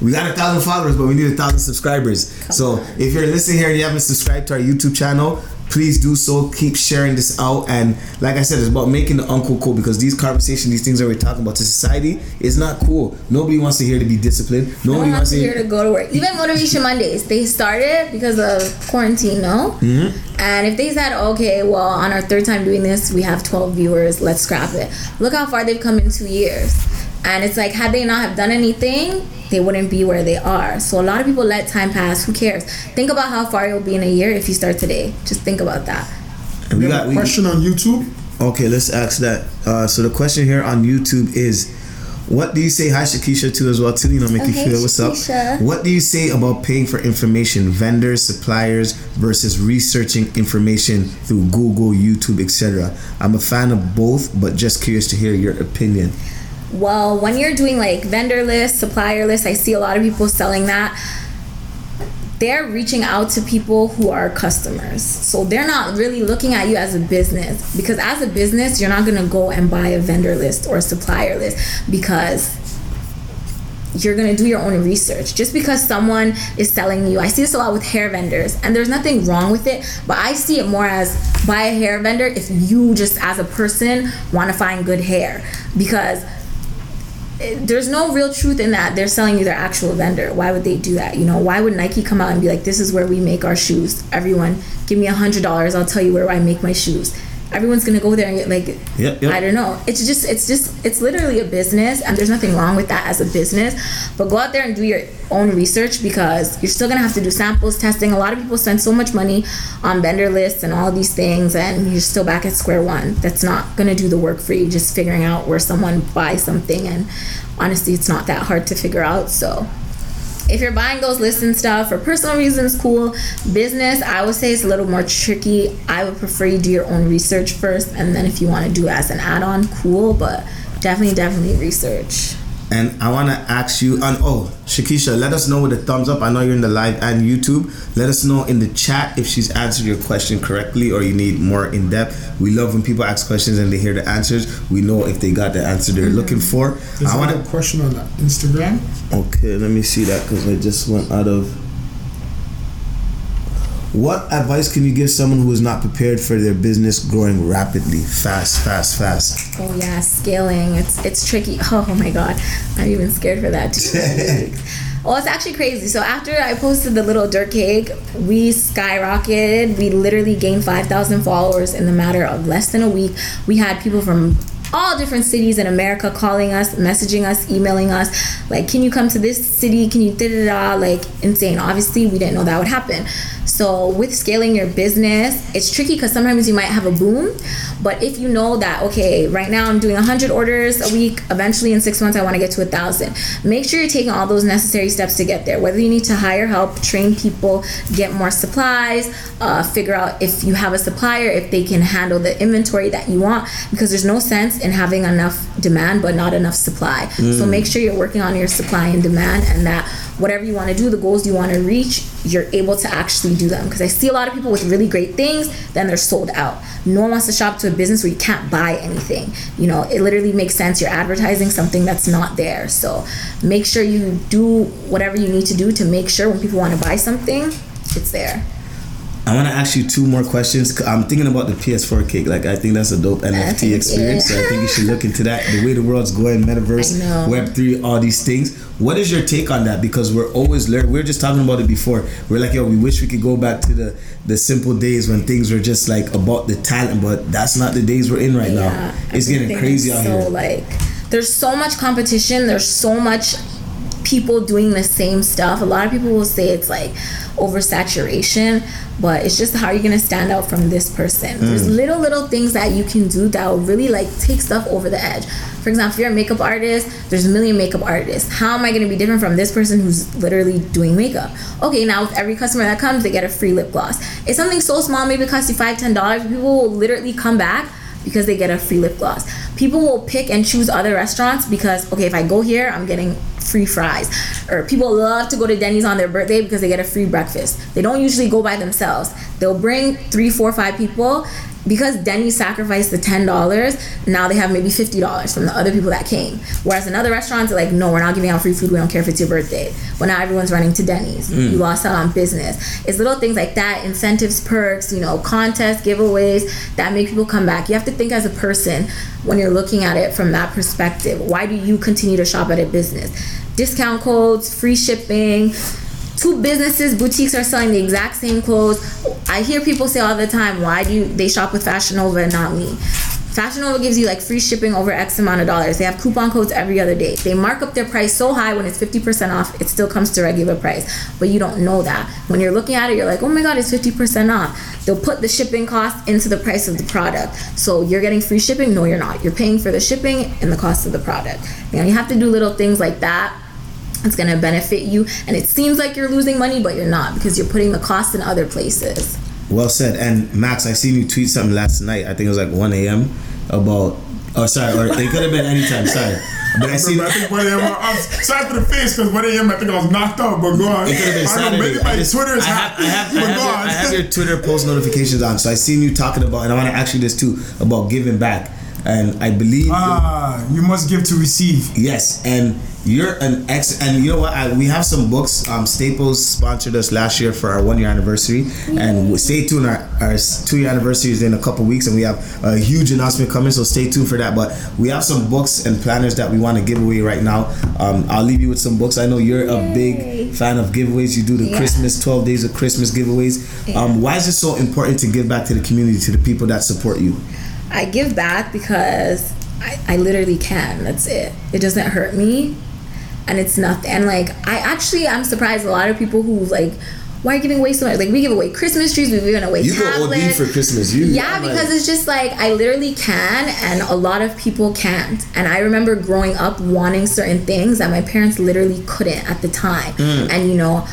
we got a thousand followers, but we need a thousand subscribers. Come so on. If you're listening here and you haven't subscribed to our YouTube channel, please do so. Keep sharing this out. And like I said, it's about making the uncle cool, because these conversations, these things that we're talking about to society is not cool. Nobody wants to hear to be disciplined. Nobody wants to hear to go to work. Even Motivation Mondays, they started because of quarantine, no? Mm-hmm. And if they said, okay, well, on our third time doing this, we have twelve viewers, let's scrap it. Look how far they've come in two years. And it's like, had they not have done anything, they wouldn't be where they are. So a lot of people let time pass. Who cares? Think about how far you'll be in a year if you start today. Just think about that. And we, we got a we, question on YouTube. Okay, let's ask that. Uh, so the question here on YouTube is, what do you say? Hi, Shakisha, too, as well, too. You know, make okay, you feel what's Shakisha. Up. What do you say about paying for information, vendors, suppliers, versus researching information through Google, YouTube, et cetera? I'm a fan of both, but just curious to hear your opinion. Well, when you're doing like vendor lists, supplier lists, I see a lot of people selling that. They're reaching out to people who are customers. So they're not really looking at you as a business, because as a business, you're not going to go and buy a vendor list or a supplier list, because you're going to do your own research. Just because someone is selling you, I see this a lot with hair vendors, and there's nothing wrong with it, but I see it more as buy a hair vendor if you just as a person want to find good hair, because there's no real truth in that. They're selling you their actual vendor. Why would they do that? You know, why would Nike come out and be like, this is where we make our shoes? Everyone, give me a hundred dollars. I'll tell you where I make my shoes. Everyone's going to go there and get like, yep, yep. I don't know. It's just, it's just, it's literally a business, and there's nothing wrong with that as a business, but go out there and do your own research, because you're still going to have to do samples, testing. A lot of people spend so much money on vendor lists and all these things, and you're still back at square one. That's not going to do the work for you, just figuring out where someone buys something. And honestly, it's not that hard to figure out. So If you're buying those listing stuff for personal reasons, cool. Business, I would say it's a little more tricky. I would prefer you do your own research first, and then if you want to do it as an add-on, cool, but definitely, definitely research. And I want to ask you, and oh, Shakisha, let us know with a thumbs up. I know you're in the live and YouTube. Let us know in the chat if she's answered your question correctly or you need more in depth. We love when people ask questions and they hear the answers. We know if they got the answer they're mm-hmm. looking for. There's I want a question on Instagram. Okay, let me see that because I just went out of. What advice can you give someone who is not prepared for their business growing rapidly, fast, fast, fast? Oh yeah, scaling. It's it's tricky. Oh my God, I'm even scared for that too. Well, it's actually crazy. So after I posted the little dirt cake, we skyrocketed. We literally gained five thousand followers in the matter of less than a week. We had people from all different cities in America calling us, messaging us, emailing us, like, can you come to this city? Can you da-da-da? Like, insane. Obviously, we didn't know that would happen. So with scaling your business, it's tricky because sometimes you might have a boom, but if you know that, okay, right now I'm doing one hundred orders a week, eventually in six months I want to get to a thousand, make sure you're taking all those necessary steps to get there, whether you need to hire help, train people, get more supplies, uh, figure out if you have a supplier, if they can handle the inventory that you want, because there's no sense in having enough demand but not enough supply. Mm. So make sure you're working on your supply and demand, and that whatever you want to do, the goals you want to reach, you're able to actually do them. Because I see a lot of people with really great things, then they're sold out. No one wants to shop to a business where you can't buy anything. You know, it literally makes sense. You're advertising something that's not there. So make sure you do whatever you need to do to make sure when people want to buy something, it's there. I want to ask you two more questions. I'm thinking about the P S four cake. Like, I think that's a dope N F T experience. So I think you should look into that. The way the world's going, metaverse, web three, all these things. What is your take on that? Because we're always learning. We were just talking about it before. We're like, yo, we wish we could go back to the, the simple days when things were just like about the talent, but that's not the days we're in right yeah, now. It's getting crazy out so here. Like, there's so much competition. There's so much people doing the same stuff. A lot of people will say it's like oversaturation, but it's just, how are you going to stand out from this person? Mm. There's little little things that you can do that will really like take stuff over the edge. For example, if you're a makeup artist, there's a million makeup artists. How am I going to be different from this person who's literally doing makeup? Okay, now with every customer that comes, they get a free lip gloss. It's something so small, maybe it costs you five dollars, ten dollars. People will literally come back because they get a free lip gloss. People will pick and choose other restaurants because, okay, if I go here, I'm getting free fries. Or people love to go to Denny's on their birthday because they get a free breakfast. They don't usually go by themselves. They'll bring three, four, five people. Because Denny sacrificed the ten dollars, now they have maybe fifty dollars from the other people that came. Whereas in other restaurants, they're like, no, we're not giving out free food. We don't care if it's your birthday. Well, now everyone's running to Denny's. Mm. You lost out on business. It's little things like that, incentives, perks, you know, contests, giveaways that make people come back. You have to think as a person when you're looking at it from that perspective. Why do you continue to shop at a business? Discount codes, free shipping. Two businesses, boutiques are selling the exact same clothes. I hear people say all the time, why do you, they shop with Fashion Nova and not me? Fashion Nova gives you like free shipping over X amount of dollars. They have coupon codes every other day. They mark up their price so high, when it's fifty percent off, it still comes to regular price. But you don't know that. When you're looking at it, you're like, oh my God, it's fifty percent off. They'll put the shipping cost into the price of the product. So you're getting free shipping? No, you're not. You're paying for the shipping and the cost of the product. You know, you have to do little things like that. It's going to benefit you, and it seems like you're losing money, but you're not, because you're putting the cost in other places. Well said. And Max, I seen you tweet something last night. I think it was like one a.m. about, oh sorry, or it could have been anytime, sorry. But I seen, I think one a.m. I'm sorry for the face, because one a.m. I think I was knocked out, but go on. It could have been Saturday. Maybe my Twitter is hot. I have, I have, I have, your, I have your Twitter post notifications on, so I seen you talking about, and I want to ask you this too, about giving back. And I believe ah, you must give to receive. Yes, and you're an ex. And you know what? I, we have some books. Um, Staples sponsored us last year for our one year anniversary, mm-hmm. and stay tuned. Our, our two year anniversary is in a couple weeks, and we have a huge announcement coming. So stay tuned for that. But we have some books and planners that we want to give away right now. Um, I'll leave you with some books. I know you're Yay. a big fan of giveaways. You do the yeah. Christmas twelve days of Christmas giveaways. Yeah. Um, why is it so important to give back to the community, to the people that support you? I give back because I, I literally can. That's it. It doesn't hurt me, and it's nothing. And like, I actually, I'm surprised a lot of people who like why are you giving away so much? Like, we give away Christmas trees, we've given away you tablets. You go O D for Christmas. You, yeah, I'm because like, it's just like, I literally can, and a lot of people can't. And I remember growing up wanting certain things that my parents literally couldn't at the time. Mm. And, you know,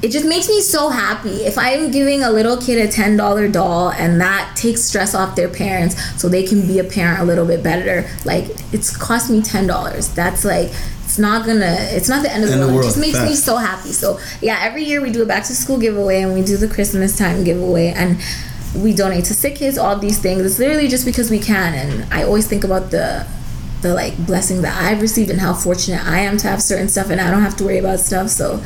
it just makes me so happy. If I'm giving a little kid a ten dollar doll and that takes stress off their parents so they can be a parent a little bit better, like, it's cost me ten dollars. That's like... It's not gonna, it's not the end of the, the world. It just makes That's me so happy. So yeah, every year we do a back to school giveaway and we do the Christmas time giveaway and we donate to sick kids, all these things. It's literally just because we can. And I always think about the the like blessing that I've received and how fortunate I am to have certain stuff and I don't have to worry about stuff. So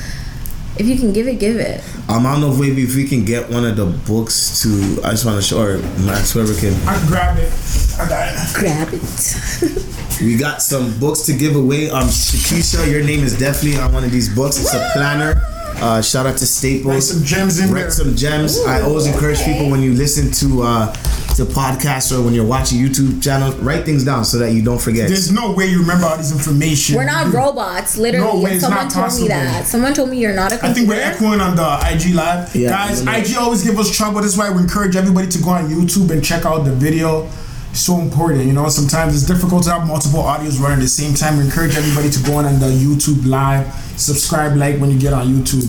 if you can give it, give it. Um, I don't know if maybe if we can get one of the books to, I just want to show, or Max, whoever can. I grab it. I got it. Grab it. We got some books to give away. Um, Shakisha, your name is definitely on one of these books. It's a planner. Uh, shout out to Staples. Write some gems in Write there. some gems. Ooh, I always encourage okay. people when you listen to uh, to podcasts or when you're watching YouTube channels, write things down so that you don't forget. There's no way you remember all this information. We're not robots, literally. No way, Someone it's not told possible. me that. Someone told me you're not a computer. I think we're echoing on the I G Live. Yeah, Guys, yeah. I G always give us trouble. That's why we encourage everybody to go on YouTube and check out the video. So important, you know, sometimes it's difficult to have multiple audios running at the same time. We encourage everybody to go on on the YouTube live, subscribe, like when you get on YouTube.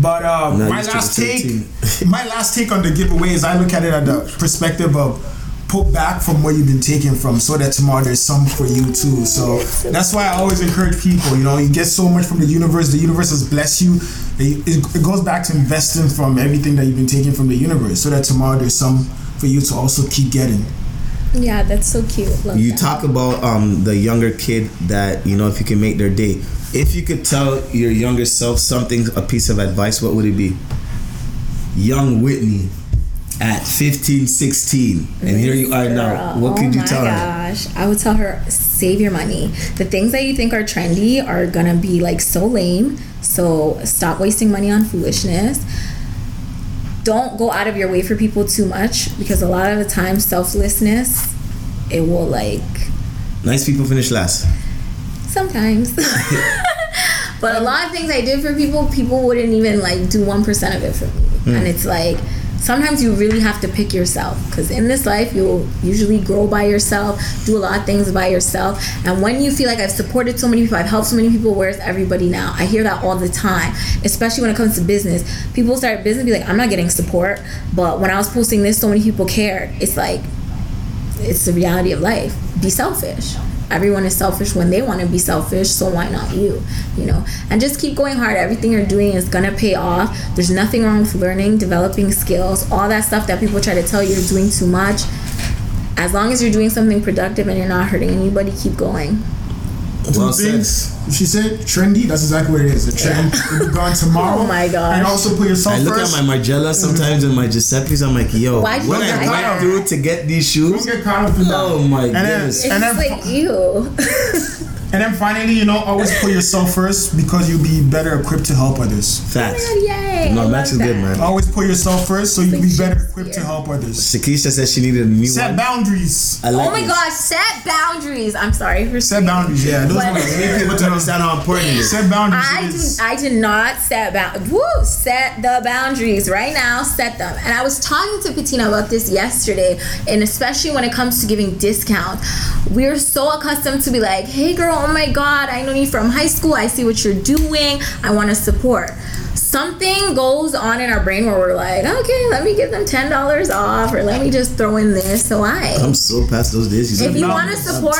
But uh, no, my last take, my last take on the giveaway is I look at it at the perspective of put back from where you've been taken from so that tomorrow there's some for you too. So that's why I always encourage people, you know, you get so much from the universe. The universe has blessed you. It goes back to investing from everything that you've been taking from the universe so that tomorrow there's some for you to also keep getting. Yeah, that's so cute. Love you that. Talk about um, the younger kid that, you know, if you can make their day. If you could tell your younger self something, a piece of advice, what would it be? Young Whitney at fifteen, sixteen. And this here you are girl. now. What could oh you tell gosh. her? I would tell her, save your money. The things that you think are trendy are going to be like so lame. So stop wasting money on foolishness. Don't go out of your way for people too much because a lot of the time selflessness, it will like... Nice people finish last. Sometimes. But a lot of things I did for people, people wouldn't even like do one percent of it for me. Mm. And it's like, sometimes you really have to pick yourself because in this life, you'll usually grow by yourself, do a lot of things by yourself. And when you feel like I've supported so many people, I've helped so many people, where's everybody now? I hear that all the time, especially when it comes to business. People start business and be like, I'm not getting support. But when I was posting this, so many people cared. It's like, it's the reality of life. Be selfish. Everyone is selfish when they want to be selfish, so why not you? You know, and just keep going hard. Everything you're doing is gonna pay off. There's nothing wrong with learning, developing skills, all that stuff that people try to tell you you're doing too much. As long as you're doing something productive and you're not hurting anybody, keep going. Well, two things. She said trendy. That's exactly what it is. The trend yeah. will be gone tomorlow. Oh my god! And also put yourself first. I look first. at my Margiela sometimes mm-hmm. and my Giuseppe's. I'm like, yo, Why what did I do to get these shoes? Don't get caught up in that. Oh my and goodness! Then, it's like you. And then finally, you know, always put yourself first because you'll be better equipped to help others. Facts. Oh my god, no, Max is that. good, man. Always put yourself first so you'll be better equipped to help others. Shakisha said she needed a new set one. boundaries. I like oh my this. gosh, set boundaries. I'm sorry for set boundaries. Yeah, those are make people to understand how important it is. Set boundaries. I is. did. I did not set boundaries. Woo! Set the boundaries right now. Set them. And I was talking to Patina about this yesterday, and especially when it comes to giving discounts, we're so accustomed to be like, "Hey, girl." Oh my god, I know you from high school. I see what you're doing. I want to support. Something goes on in our brain where we're like, okay, let me give them ten dollars off or let me just throw in this. So I. I'm so past those days. If you want to support,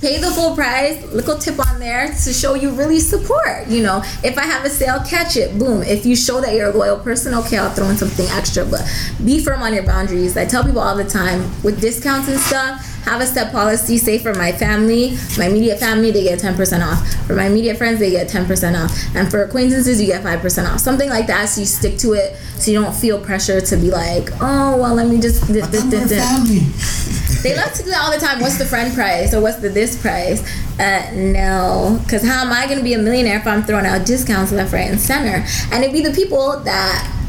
pay the full price. Little tip on there to show you really support. You know, if I have a sale, catch it. Boom. If you show that you're a loyal person, okay, I'll throw in something extra. But be firm on your boundaries. I tell people all the time with discounts and stuff, have a step policy. Say for my family, my immediate family, they get ten percent off. For my immediate friends, they get ten percent off. And for acquaintances, you get five percent off. Something like that, so you stick to it, so you don't feel pressure to be like, oh, well, let me just... D- d- d- d- d- They love to do that all the time. What's the friend price? Or what's the this price? Uh, no. Because how am I going to be a millionaire if I'm throwing out discounts left, right, and center? And it'd be the people that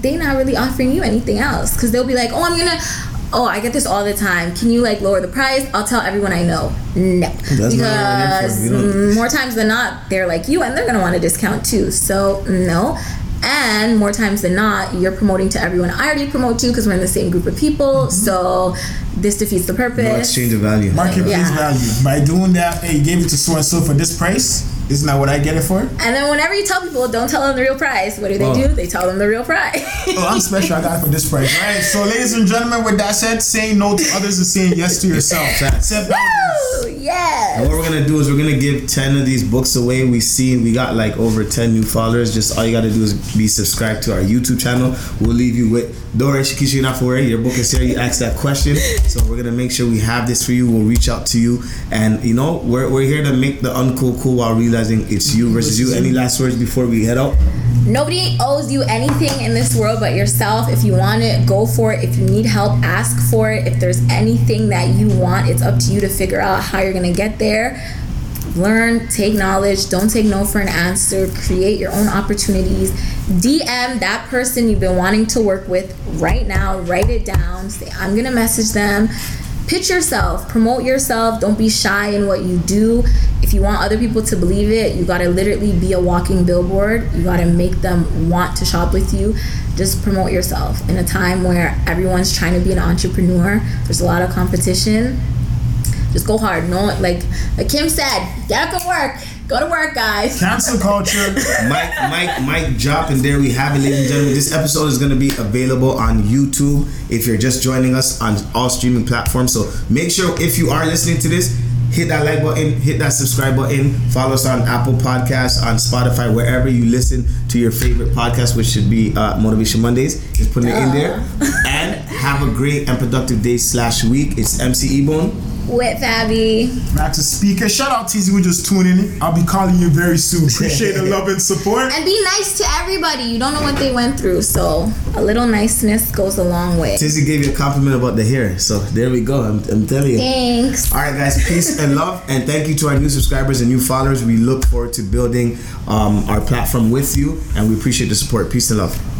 they not really offering you anything else. Because they'll be like, oh, I'm going to... Oh, I get this all the time. Can you like lower the price? I'll tell everyone I know. No. That's because not more times than not, they're like you and they're going to want a discount too. So no, And more times than not, you're promoting to everyone I already promote to because we're in the same group of people. Mm-hmm. So this defeats the purpose. No exchange of value. Marketplace yeah. value. By doing that, hey, you gave it to so and so for this price. Isn't that what I get it for? And then whenever you tell people, don't tell them the real price. What do they Whoa. do? They tell them the real price. Oh, I'm special. I got it for this price. All right. So, ladies and gentlemen, with that said, saying no to others and saying yes to yourself. Accept boundaries. Yes. And what we're going to do is we're going to give ten of these books away. We see we got like over ten new followers. Just all you got to do is be subscribed to our YouTube channel. We'll leave you with Dora Shikishi Nafore. Your book is here. You asked that question. So we're going to make sure we have this for you. We'll reach out to you. And, you know, we're, we're here to make the uncool cool while realizing it's you versus you. Any last words before we head out? Nobody owes you anything in this world but yourself. If you want it, go for it. If you need help, ask for it. If there's anything that you want, it's up to you to figure out how you're gonna get there. Learn, take knowledge, don't take no for an answer. Create your own opportunities. D M that person you've been wanting to work with right now. Write it down. Say, I'm gonna message them. Pitch yourself, promote yourself, don't be shy in what you do. If you want other people to believe it, you gotta literally be a walking billboard. You gotta make them want to shop with you. Just promote yourself. In a time where everyone's trying to be an entrepreneur, there's a lot of competition. Just go hard. No, like, like Kim said, y'all can work. Go to work, guys. Cancel culture. Mike, Mike, Mike drop, and there we have it, ladies and gentlemen. This episode is going to be available on YouTube if you're just joining us on all streaming platforms. So make sure if you are listening to this, hit that like button, hit that subscribe button, follow us on Apple Podcasts, on Spotify, wherever you listen to your favorite podcast, which should be uh, Motivation Mondays. Just putting it uh. in there. And have a great and productive day slash week. It's M C Ebone. Whitfabi. Max's Speaker. Shout out T Z who just tuned in. I'll be calling you very soon. Appreciate the love and support. And be nice to everybody. You don't know what they went through, so a little niceness goes a long way. T Z gave you a compliment about the hair, so there we go. I'm, I'm telling you. Thanks. All right, guys. Peace and love, and thank you to our new subscribers and new followers. We look forward to building um, our platform with you, and we appreciate the support. Peace and love.